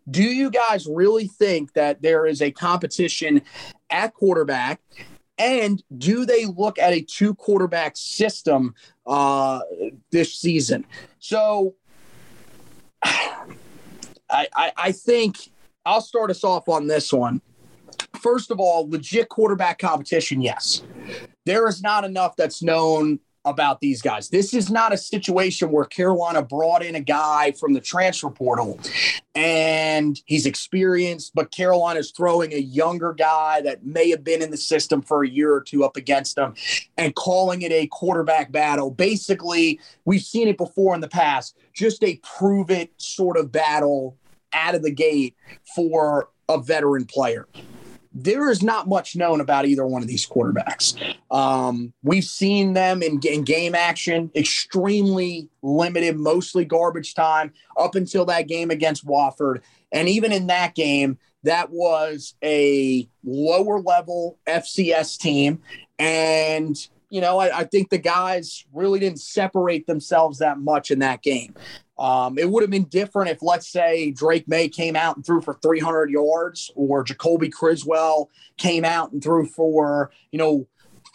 do you guys really think that there is a competition at quarterback? And do they look at a two-quarterback system uh, this season? So I, I, I think I'll start us off on this one. First of all, legit quarterback competition, yes. There is not enough that's known about these guys. This is not a situation where Carolina brought in a guy from the transfer portal and he's experienced, but Carolina's throwing a younger guy that may have been in the system for a year or two up against them and calling it a quarterback battle. Basically, we've seen it before in the past, just a prove it sort of battle out of the gate for a veteran player. There is not much known about either one of these quarterbacks. Um, we've seen them in, in game action, extremely limited, mostly garbage time up until that game against Wofford. And even in that game, that was a lower level F C S team. And, you know, I, I think the guys really didn't separate themselves that much in that game. Um, it would have been different if, let's say, Drake May came out and threw for three hundred yards or Jacoby Criswell came out and threw for, you know,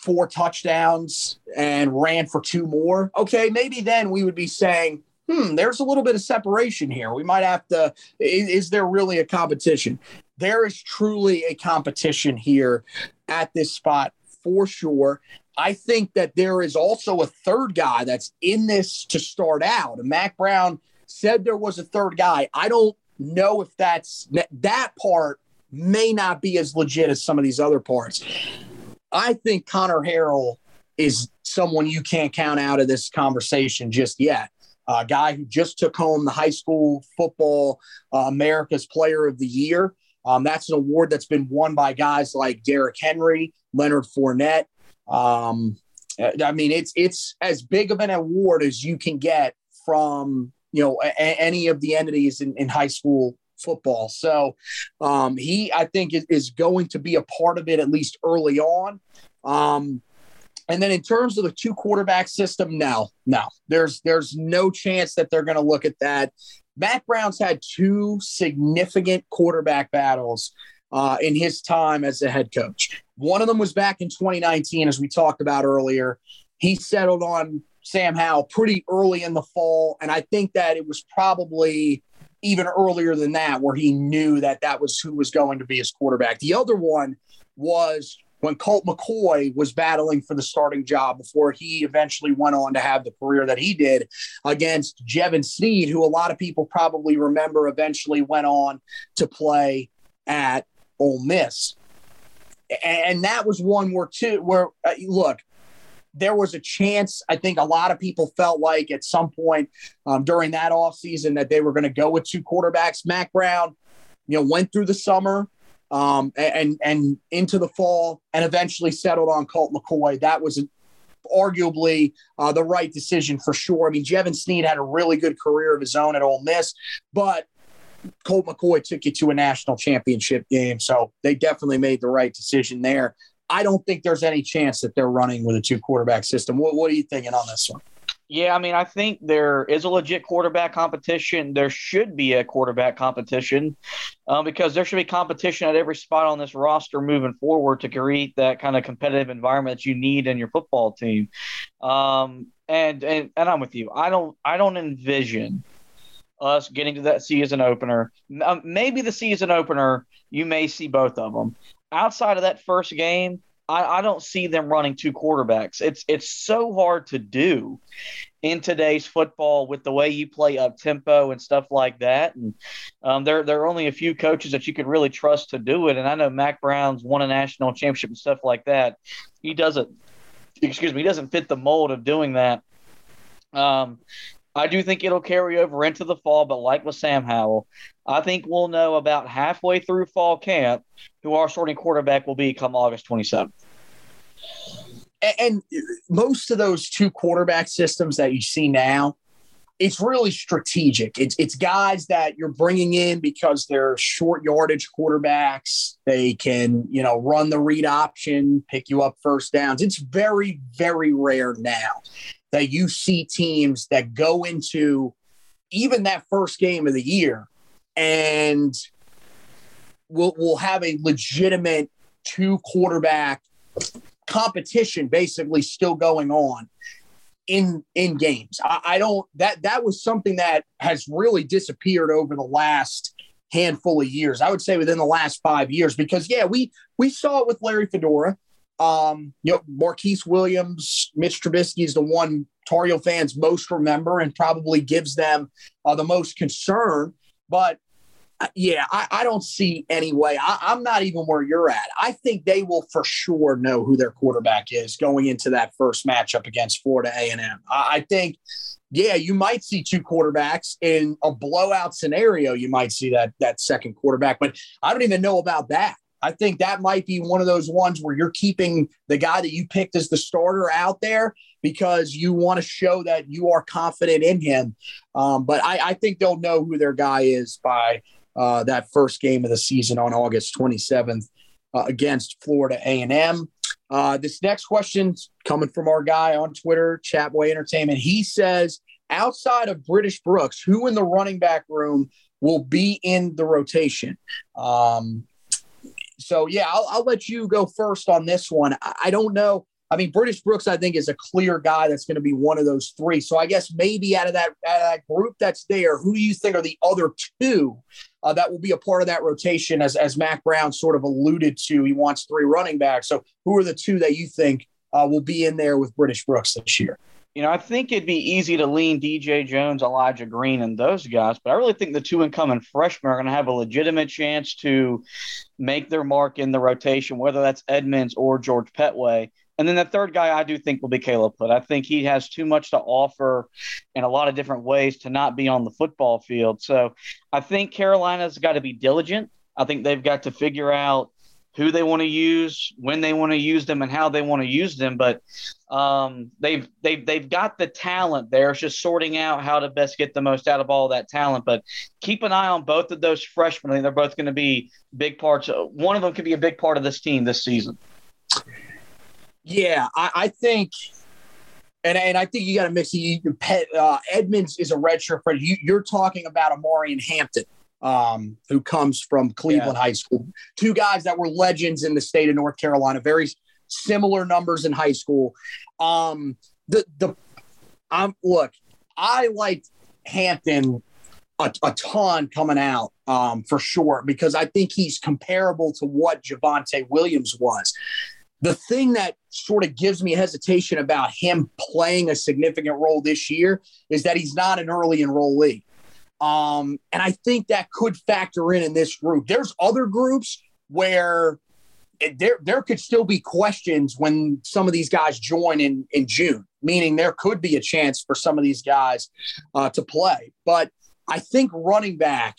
four touchdowns and ran for two more. Okay, maybe then we would be saying, hmm, there's a little bit of separation here. We might have to – is there really a competition? There is truly a competition here at this spot for sure. I think that there is also a third guy that's in this to start out. And Mac Brown said there was a third guy. I don't know if that's that part may not be as legit as some of these other parts. I think Connor Harrell is someone you can't count out of this conversation just yet. A guy who just took home the high school football uh, America's Player of the Year. Um, that's an award that's been won by guys like Derrick Henry, Leonard Fournette. Um, I mean, it's it's as big of an award as you can get from, you know, a, any of the entities in, in high school football. So um, he, I think, is, is going to be a part of it, at least early on. Um, and then in terms of the two quarterback system, no, no, there's there's no chance that they're going to look at that. Matt Brown's had two significant quarterback battles uh, in his time as a head coach. One of them was back in twenty nineteen, as we talked about earlier. He settled on Sam Howell pretty early in the fall, and I think that it was probably even earlier than that where he knew that that was who was going to be his quarterback. The other one was when Colt McCoy was battling for the starting job before he eventually went on to have the career that he did against Jevin Snead, who a lot of people probably remember eventually went on to play at Ole Miss. And that was one where, too, where uh, look, there was a chance. I think a lot of people felt like at some point um, during that offseason that they were going to go with two quarterbacks. Matt Brown, you know, went through the summer Um, and and into the fall and eventually settled on Colt McCoy. That was arguably uh, the right decision for sure. I mean, Jevin Snead had a really good career of his own at Ole Miss, but Colt McCoy took you to a national championship game. So they definitely made the right decision there. I don't think there's any chance that they're running with a two quarterback system. What, what are you thinking on this one? Yeah, I mean, I think there is a legit quarterback competition. There should be a quarterback competition uh, because there should be competition at every spot on this roster moving forward to create that kind of competitive environment that you need in your football team. Um, and, and and I'm with you. I don't I don't envision us getting to that season opener. Um, maybe the season opener, you may see both of them. Outside of that first game, I, I don't see them running two quarterbacks. It's it's so hard to do in today's football with the way you play up tempo and stuff like that. And um, there there are only a few coaches that you could really trust to do it. And I know Mac Brown's won a national championship and stuff like that. He doesn't, excuse me, he doesn't fit the mold of doing that. Um, I do think it'll carry over into the fall, but like with Sam Howell, I think we'll know about halfway through fall camp who our starting quarterback will be come August twenty-seventh. And most of those two quarterback systems that you see now, it's really strategic. It's it's guys that you're bringing in because they're short yardage quarterbacks. They can, you know, run the read option, pick you up first downs. It's very, very rare now that you see teams that go into even that first game of the year and will will have a legitimate two quarterback competition basically still going on in in games. I, I don't that that was something that has really disappeared over the last handful of years. I would say within the last five years, because yeah, we we saw it with Larry Fedora. Um, you know, Marquise Williams, Mitch Trubisky is the one Tar Heel fans most remember and probably gives them uh, the most concern. But uh, yeah, I, I don't see any way. I, I'm not even where you're at. I think they will for sure know who their quarterback is going into that first matchup against Florida A and M. I, I think, yeah, you might see two quarterbacks in a blowout scenario. You might see that that second quarterback, but I don't even know about that. I think that might be one of those ones where you're keeping the guy that you picked as the starter out there because you want to show that you are confident in him. Um, but I, I think they'll know who their guy is by uh, that first game of the season on August twenty-seventh uh, against Florida A and M. Uh, this next question's coming from our guy on Twitter, Chatboy Entertainment. He says, outside of British Brooks, who in the running back room will be in the rotation? Um So, yeah, I'll, I'll let you go first on this one. I, I don't know. I mean, British Brooks, I think, is a clear guy that's going to be one of those three. So I guess maybe out of that, out of that group that's there, who do you think are the other two uh, that will be a part of that rotation? As, as Mac Brown sort of alluded to, he wants three running backs. So who are the two that you think uh, will be in there with British Brooks this year? You know, I think it'd be easy to lean D J Jones, Elijah Green, and those guys, but I really think the two incoming freshmen are going to have a legitimate chance to make their mark in the rotation, whether that's Edmonds or George Pettway. And then the third guy I do think will be Caleb Hood. I think he has too much to offer in a lot of different ways to not be on the football field. So I think Carolina's got to be diligent. I think they've got to figure out who they want to use, when they want to use them, and how they want to use them. But um, they've they've they've got the talent there. It's just sorting out how to best get the most out of all that talent. But keep an eye on both of those freshmen. I think they're both going to be big parts. One of them could be a big part of this team this season. Yeah, I, I think, and and I think you got to mix it. Uh, Edmonds is a redshirt freshman. You, you're talking about Amari and Hampton. Um, who comes from Cleveland yeah. High School. Two guys that were legends in the state of North Carolina, very similar numbers in high school. Um, the the I'm look, I liked Hampton a, a ton coming out um, for sure, because I think he's comparable to what Javonte Williams was. The thing that sort of gives me hesitation about him playing a significant role this year is that he's not an early enrollee. Um, and I think that could factor in in this group. There's other groups where it, there there could still be questions when some of these guys join in, in June, meaning there could be a chance for some of these guys uh, to play. But I think running back,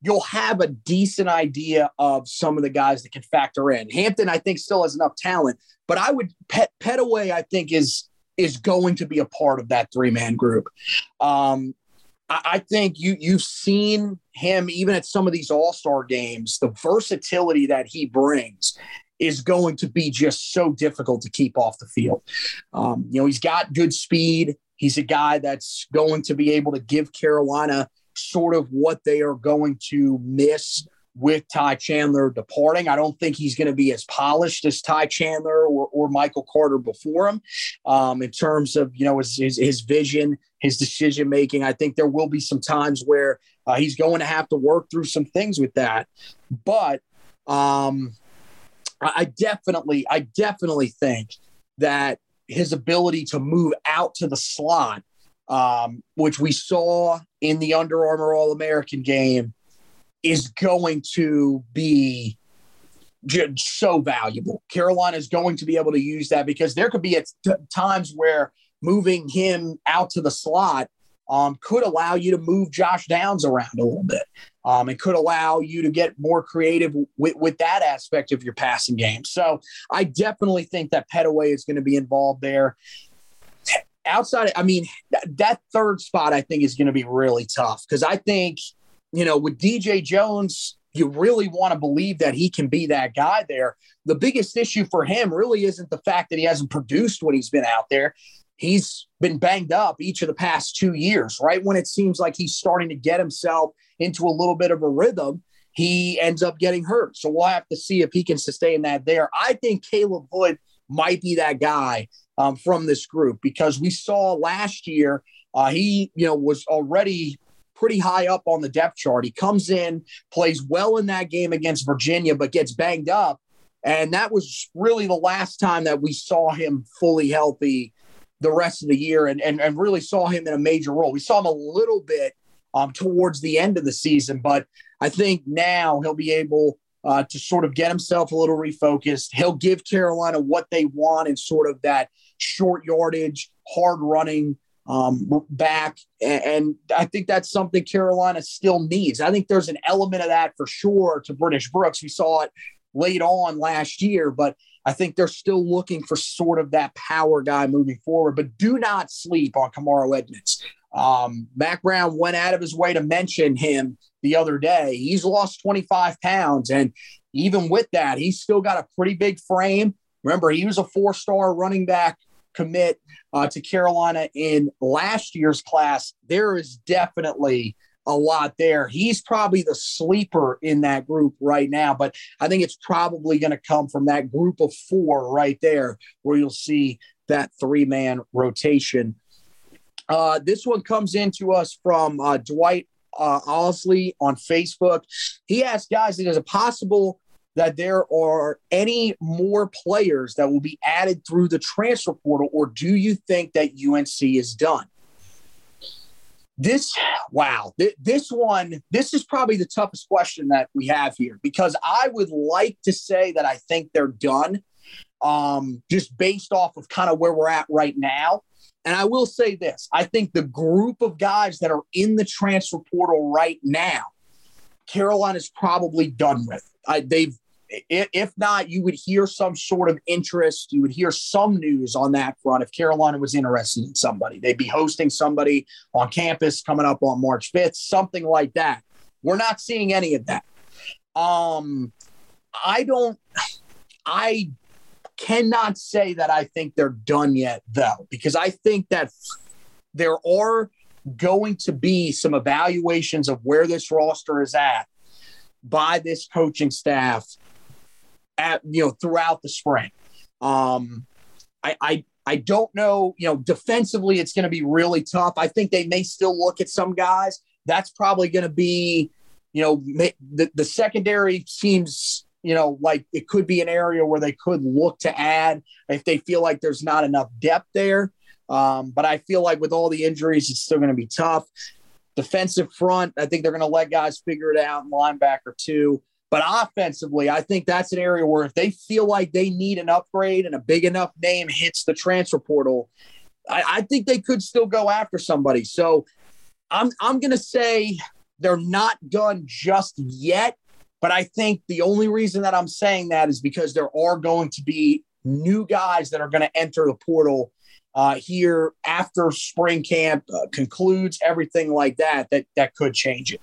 you'll have a decent idea of some of the guys that can factor in. Hampton, I think, still has enough talent, but I would pet, pet away, I think, is, is going to be a part of that three-man group. Um, I think you, you've seen him, even at some of these all-star games, the versatility that he brings is going to be just so difficult to keep off the field. Um, you know, he's got good speed. He's a guy that's going to be able to give Carolina sort of what they are going to miss with Ty Chandler departing. I don't think he's going to be as polished as Ty Chandler or, or Michael Carter before him um, in terms of, you know, his, his, his vision, his decision-making. I think there will be some times where uh, he's going to have to work through some things with that. But um, I definitely, I definitely think that his ability to move out to the slot, um, which we saw in the Under Armour All-American game, is going to be so valuable. Carolina is going to be able to use that, because there could be at t- times where moving him out to the slot um, could allow you to move Josh Downs around a little bit. Um, it could allow you to get more creative with, with that aspect of your passing game. So I definitely think that Petaway is going to be involved there. Outside, I mean, th- that third spot I think is going to be really tough, because I think – you know, with D J Jones, you really want to believe that he can be that guy there. The biggest issue for him really isn't the fact that he hasn't produced when he's been out there. He's been banged up each of the past two years, right? When it seems like he's starting to get himself into a little bit of a rhythm, he ends up getting hurt. So we'll have to see if he can sustain that there. I think Caleb Hood might be that guy um, from this group, because we saw last year uh, he, you know, was already – pretty high up on the depth chart. He comes in, plays well in that game against Virginia, but gets banged up. And that was really the last time that we saw him fully healthy the rest of the year, and, and, and really saw him in a major role. We saw him a little bit um, towards the end of the season, but I think now he'll be able uh, to sort of get himself a little refocused. He'll give Carolina what they want in sort of that short yardage, hard running, Um, back, and I think that's something Carolina still needs. I think there's an element of that for sure to British Brooks. We saw it late on last year, but I think they're still looking for sort of that power guy moving forward. But do not sleep on Kamarro Edmonds. Um, Matt Brown went out of his way to mention him the other day. He's lost twenty-five pounds, and even with that, he's still got a pretty big frame. Remember, he was a four-star running back commit uh, to Carolina in last year's class. There is definitely a lot there. He's probably the sleeper in that group right now, but I think it's probably going to come from that group of four right there, where you'll see that three-man rotation. Uh, this one comes into us from uh, Dwight uh, Osley on Facebook. He asked, guys, is it possible that there are any more players that will be added through the transfer portal, or do you think that U N C is done? This, wow, th- this one, this is probably the toughest question that we have here, because I would like to say that I think they're done, um, just based off of kind of where we're at right now. And I will say this, I think the group of guys that are in the transfer portal right now Carolina's probably done with. I, they've, if not, you would hear some sort of interest. You would hear some news on that front. If Carolina was interested in somebody, they'd be hosting somebody on campus coming up on March fifth, something like that. We're not seeing any of that. Um, I don't, I cannot say that I think they're done yet, though, because I think that there are going to be some evaluations of where this roster is at by this coaching staff at, you know, throughout the spring. Um, I, I, I don't know, you know, defensively, it's going to be really tough. I think they may still look at some guys. That's probably going to be, you know, the, the secondary seems, you know, like it could be an area where they could look to add if they feel like there's not enough depth there. Um, but I feel like with all the injuries, it's still going to be tough. Defensive front, I think they're going to let guys figure it out, and linebacker too. But offensively, I think that's an area where if they feel like they need an upgrade and a big enough name hits the transfer portal, I, I think they could still go after somebody. So I'm I'm going to say they're not done just yet, but I think the only reason that I'm saying that is because there are going to be new guys that are going to enter the portal uh, here after spring camp uh, concludes, everything like that, that, that could change it.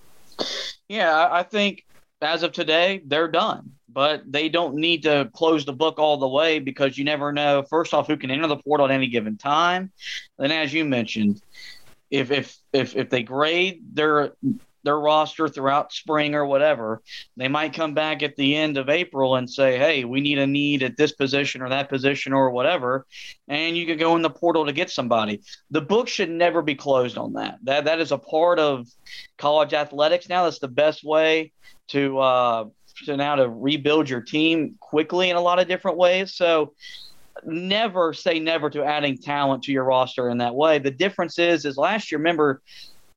Yeah, I think as of today, they're done, but they don't need to close the book all the way because you never know, first off, who can enter the portal at any given time. Then, as you mentioned, If if if if they grade their their roster throughout spring or whatever, they might come back at the end of April and say, hey, we need a need at this position or that position or whatever, and you could go in the portal to get somebody. The book should never be closed on that. That that is a part of college athletics now. That's the best way to uh, to now to rebuild your team quickly in a lot of different ways. So never say never to adding talent to your roster in that way. The difference is, is last year, remember,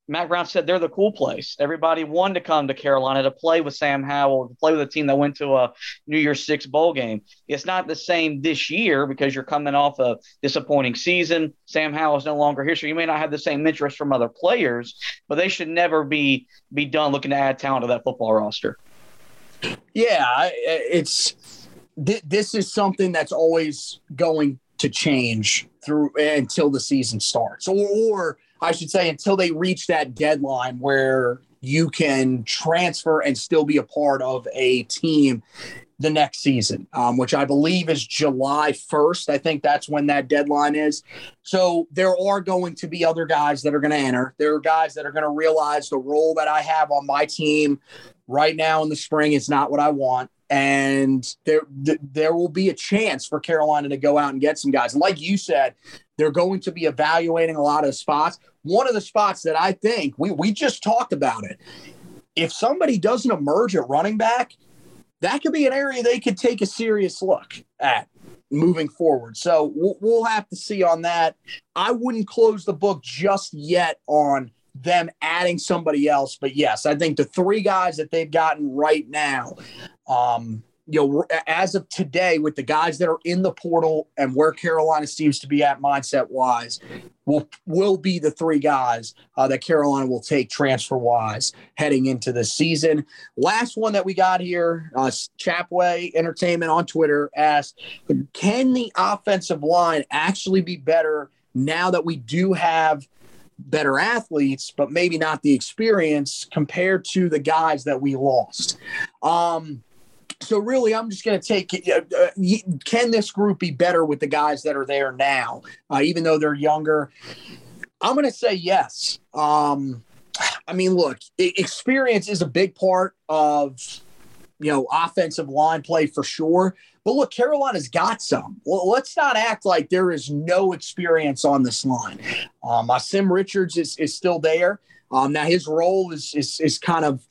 Matt Brown said they're the cool place. Everybody wanted to come to Carolina to play with Sam Howell, to play with a team that went to a New Year's Six bowl game. It's not the same this year because you're coming off a disappointing season. Sam Howell is no longer here, so you may not have the same interest from other players, but they should never be be done looking to add talent to that football roster. Yeah, it's – this is something that's always going to change through until the season starts, or, or I should say until they reach that deadline where you can transfer and still be a part of a team the next season, um, which I believe is July first. I think that's when that deadline is. So there are going to be other guys that are going to enter. There are guys that are going to realize the role that I have on my team right now in the spring is not what I want. And there th- there will be a chance for Carolina to go out and get some guys. And like you said, they're going to be evaluating a lot of spots. One of the spots that I think we, we just talked about it. If somebody doesn't emerge at running back, that could be an area they could take a serious look at moving forward. So we'll, we'll have to see on that. I wouldn't close the book just yet on them adding somebody else. But yes, I think the three guys that they've gotten right now, um, you know, as of today with the guys that are in the portal and where Carolina seems to be at mindset wise, will, will be the three guys uh, that Carolina will take transfer wise heading into the season. Last one that we got here, uh, Chapway Entertainment on Twitter asked, can the offensive line actually be better now that we do have better athletes, but maybe not the experience compared to the guys that we lost? Um, so really, I'm just going to take it. Uh, uh, can this group be better with the guys that are there now, uh, even though they're younger? I'm going to say yes. Um, I mean, look, experience is a big part of, you know, offensive line play for sure. But look, Carolina's got some. Well, let's not act like there is no experience on this line. Um, Asim Richards is is still there. Um, now his role is is is kind of,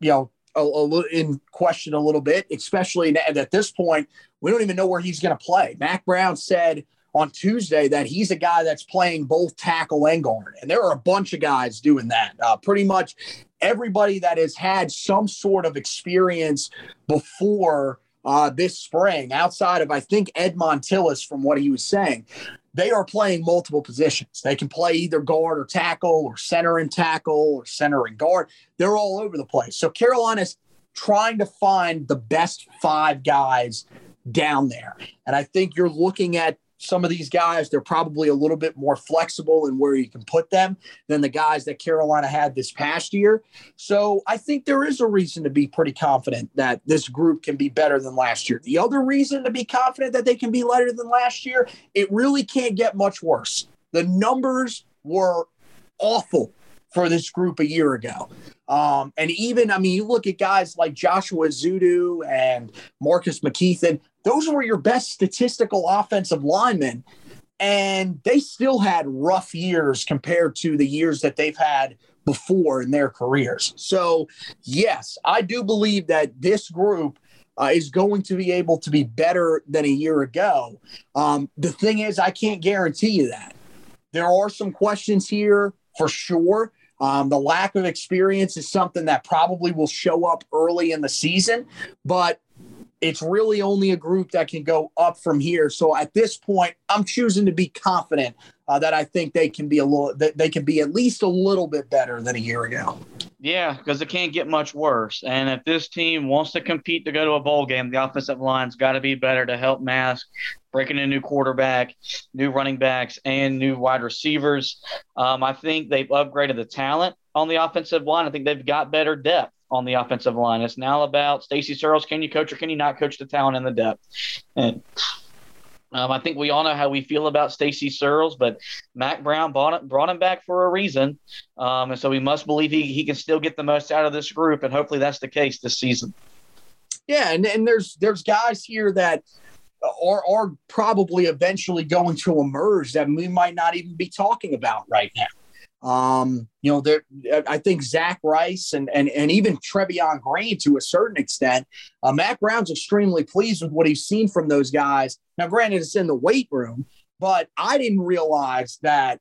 you know, a, a, in question a little bit, especially at this point. We don't even know where he's going to play. Mack Brown said on Tuesday that he's a guy that's playing both tackle and guard, and there are a bunch of guys doing that. Uh, pretty much everybody that has had some sort of experience before uh, this spring, outside of, I think, Ed Montillas, from what he was saying, they are playing multiple positions. They can play either guard or tackle or center and tackle or center and guard. They're all over the place. So Carolina's trying to find the best five guys down there. And I think you're looking at some of these guys, they're probably a little bit more flexible in where you can put them than the guys that Carolina had this past year. So I think there is a reason to be pretty confident that this group can be better than last year. The other reason to be confident that they can be lighter than last year, it really can't get much worse. The numbers were awful for this group a year ago. Um, and even, I mean, you look at guys like Joshua Zudu and Marcus McKeithen, those were your best statistical offensive linemen, and they still had rough years compared to the years that they've had before in their careers. So, yes, I do believe that this group uh, is going to be able to be better than a year ago. Um, the thing is, I can't guarantee you that. There are some questions here for sure. Um, the lack of experience is something that probably will show up early in the season, but it's really only a group that can go up from here. So at this point, I'm choosing to be confident uh, that I think they can be a little, that they can be at least a little bit better than a year ago. Yeah, because it can't get much worse. And if this team wants to compete to go to a bowl game, the offensive line's got to be better to help mask breaking a new quarterback, new running backs, and new wide receivers. Um, I think they've upgraded the talent on the offensive line. I think they've got better depth on the offensive line. It's now about Stacy Searles. Can you coach or can you not coach the talent and the depth? And um, I think we all know how we feel about Stacy Searles, but Matt Brown brought, brought him back for a reason. Um, and so we must believe he, he can still get the most out of this group. And hopefully that's the case this season. Yeah. And, and there's, there's guys here that are, are probably eventually going to emerge that we might not even be talking about right now. Um, you know, there, I think Zach Rice and, and, and even Trevion Green to a certain extent, uh, Matt Brown's extremely pleased with what he's seen from those guys. Now, granted, it's in the weight room, but I didn't realize that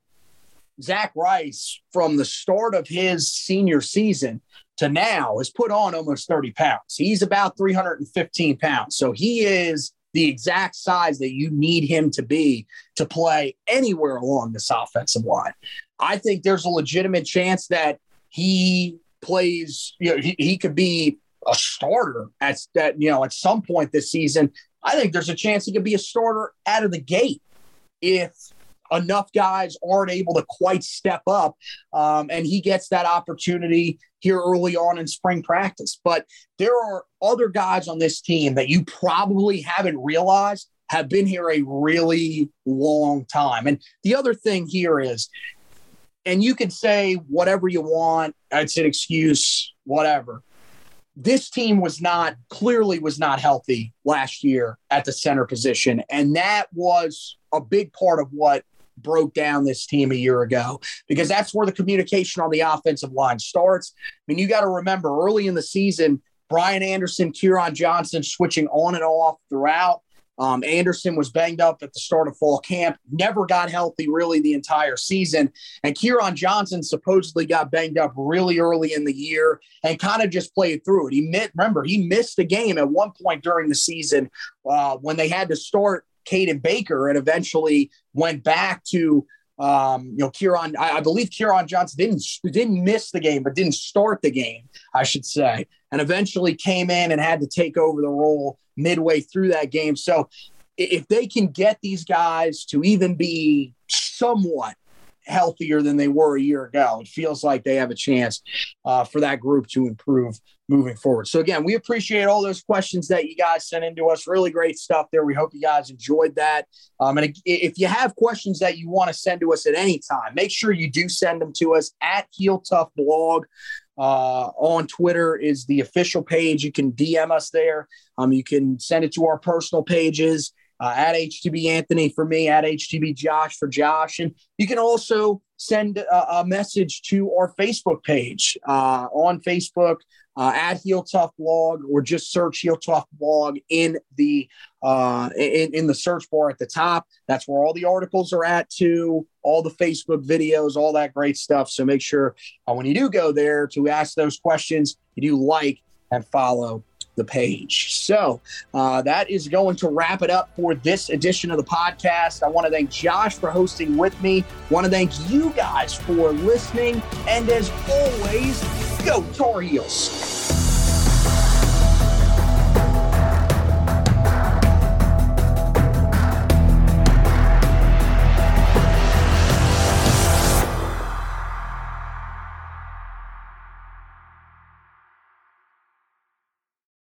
Zach Rice from the start of his senior season to now has put on almost thirty pounds. He's about three hundred fifteen pounds. So he is the exact size that you need him to be to play anywhere along this offensive line. I think there's a legitimate chance that he plays, you know, he, he could be a starter at that, you know, at some point this season. I think there's a chance he could be a starter out of the gate if enough guys aren't able to quite step up um, and he gets that opportunity here early on in spring practice. But there are other guys on this team that you probably haven't realized have been here a really long time. And the other thing here is, and you can say whatever you want, it's an excuse, whatever. This team was not, clearly was not healthy last year at the center position. And that was a big part of what broke down this team a year ago, because that's where the communication on the offensive line starts. I mean, you got to remember early in the season, Brian Anderson, Kieran Johnson switching on and off throughout. Um, Anderson was banged up at the start of fall camp, never got healthy really the entire season. And Kieran Johnson supposedly got banged up really early in the year and kind of just played through it. He met, remember, he missed a game at one point during the season uh, when they had to start Caden Baker and eventually went back to, um, you know, Kieran. I, I believe Kieran Johnson didn't, didn't miss the game, but didn't start the game, I should say, and eventually came in and had to take over the role midway through that game. So if they can get these guys to even be somewhat healthier than they were a year ago, it feels like they have a chance uh, for that group to improve moving forward. So again, we appreciate all those questions that you guys sent into us. Really great stuff there. We hope you guys enjoyed that. Um, and if you have questions that you want to send to us at any time, make sure you do send them to us at Heel Tough Blog. Uh, on Twitter is the official page. You can D M us there. Um, you can send it to our personal pages uh, at H T B Anthony for me, at H T B Josh for Josh. And you can also send a, a message to our Facebook page uh, on Facebook uh, at Heel Tough Blog, or just search Heel Tough Blog in the uh, in, in the search bar at the top. That's where all the articles are at too, all the Facebook videos, all that great stuff. So make sure uh, when you do go there to ask those questions, you do like and follow the page. So uh, that is going to wrap it up for this edition of the podcast. I want to thank Josh for hosting with me. Want to thank you guys for listening. And as always, go Tar Heels.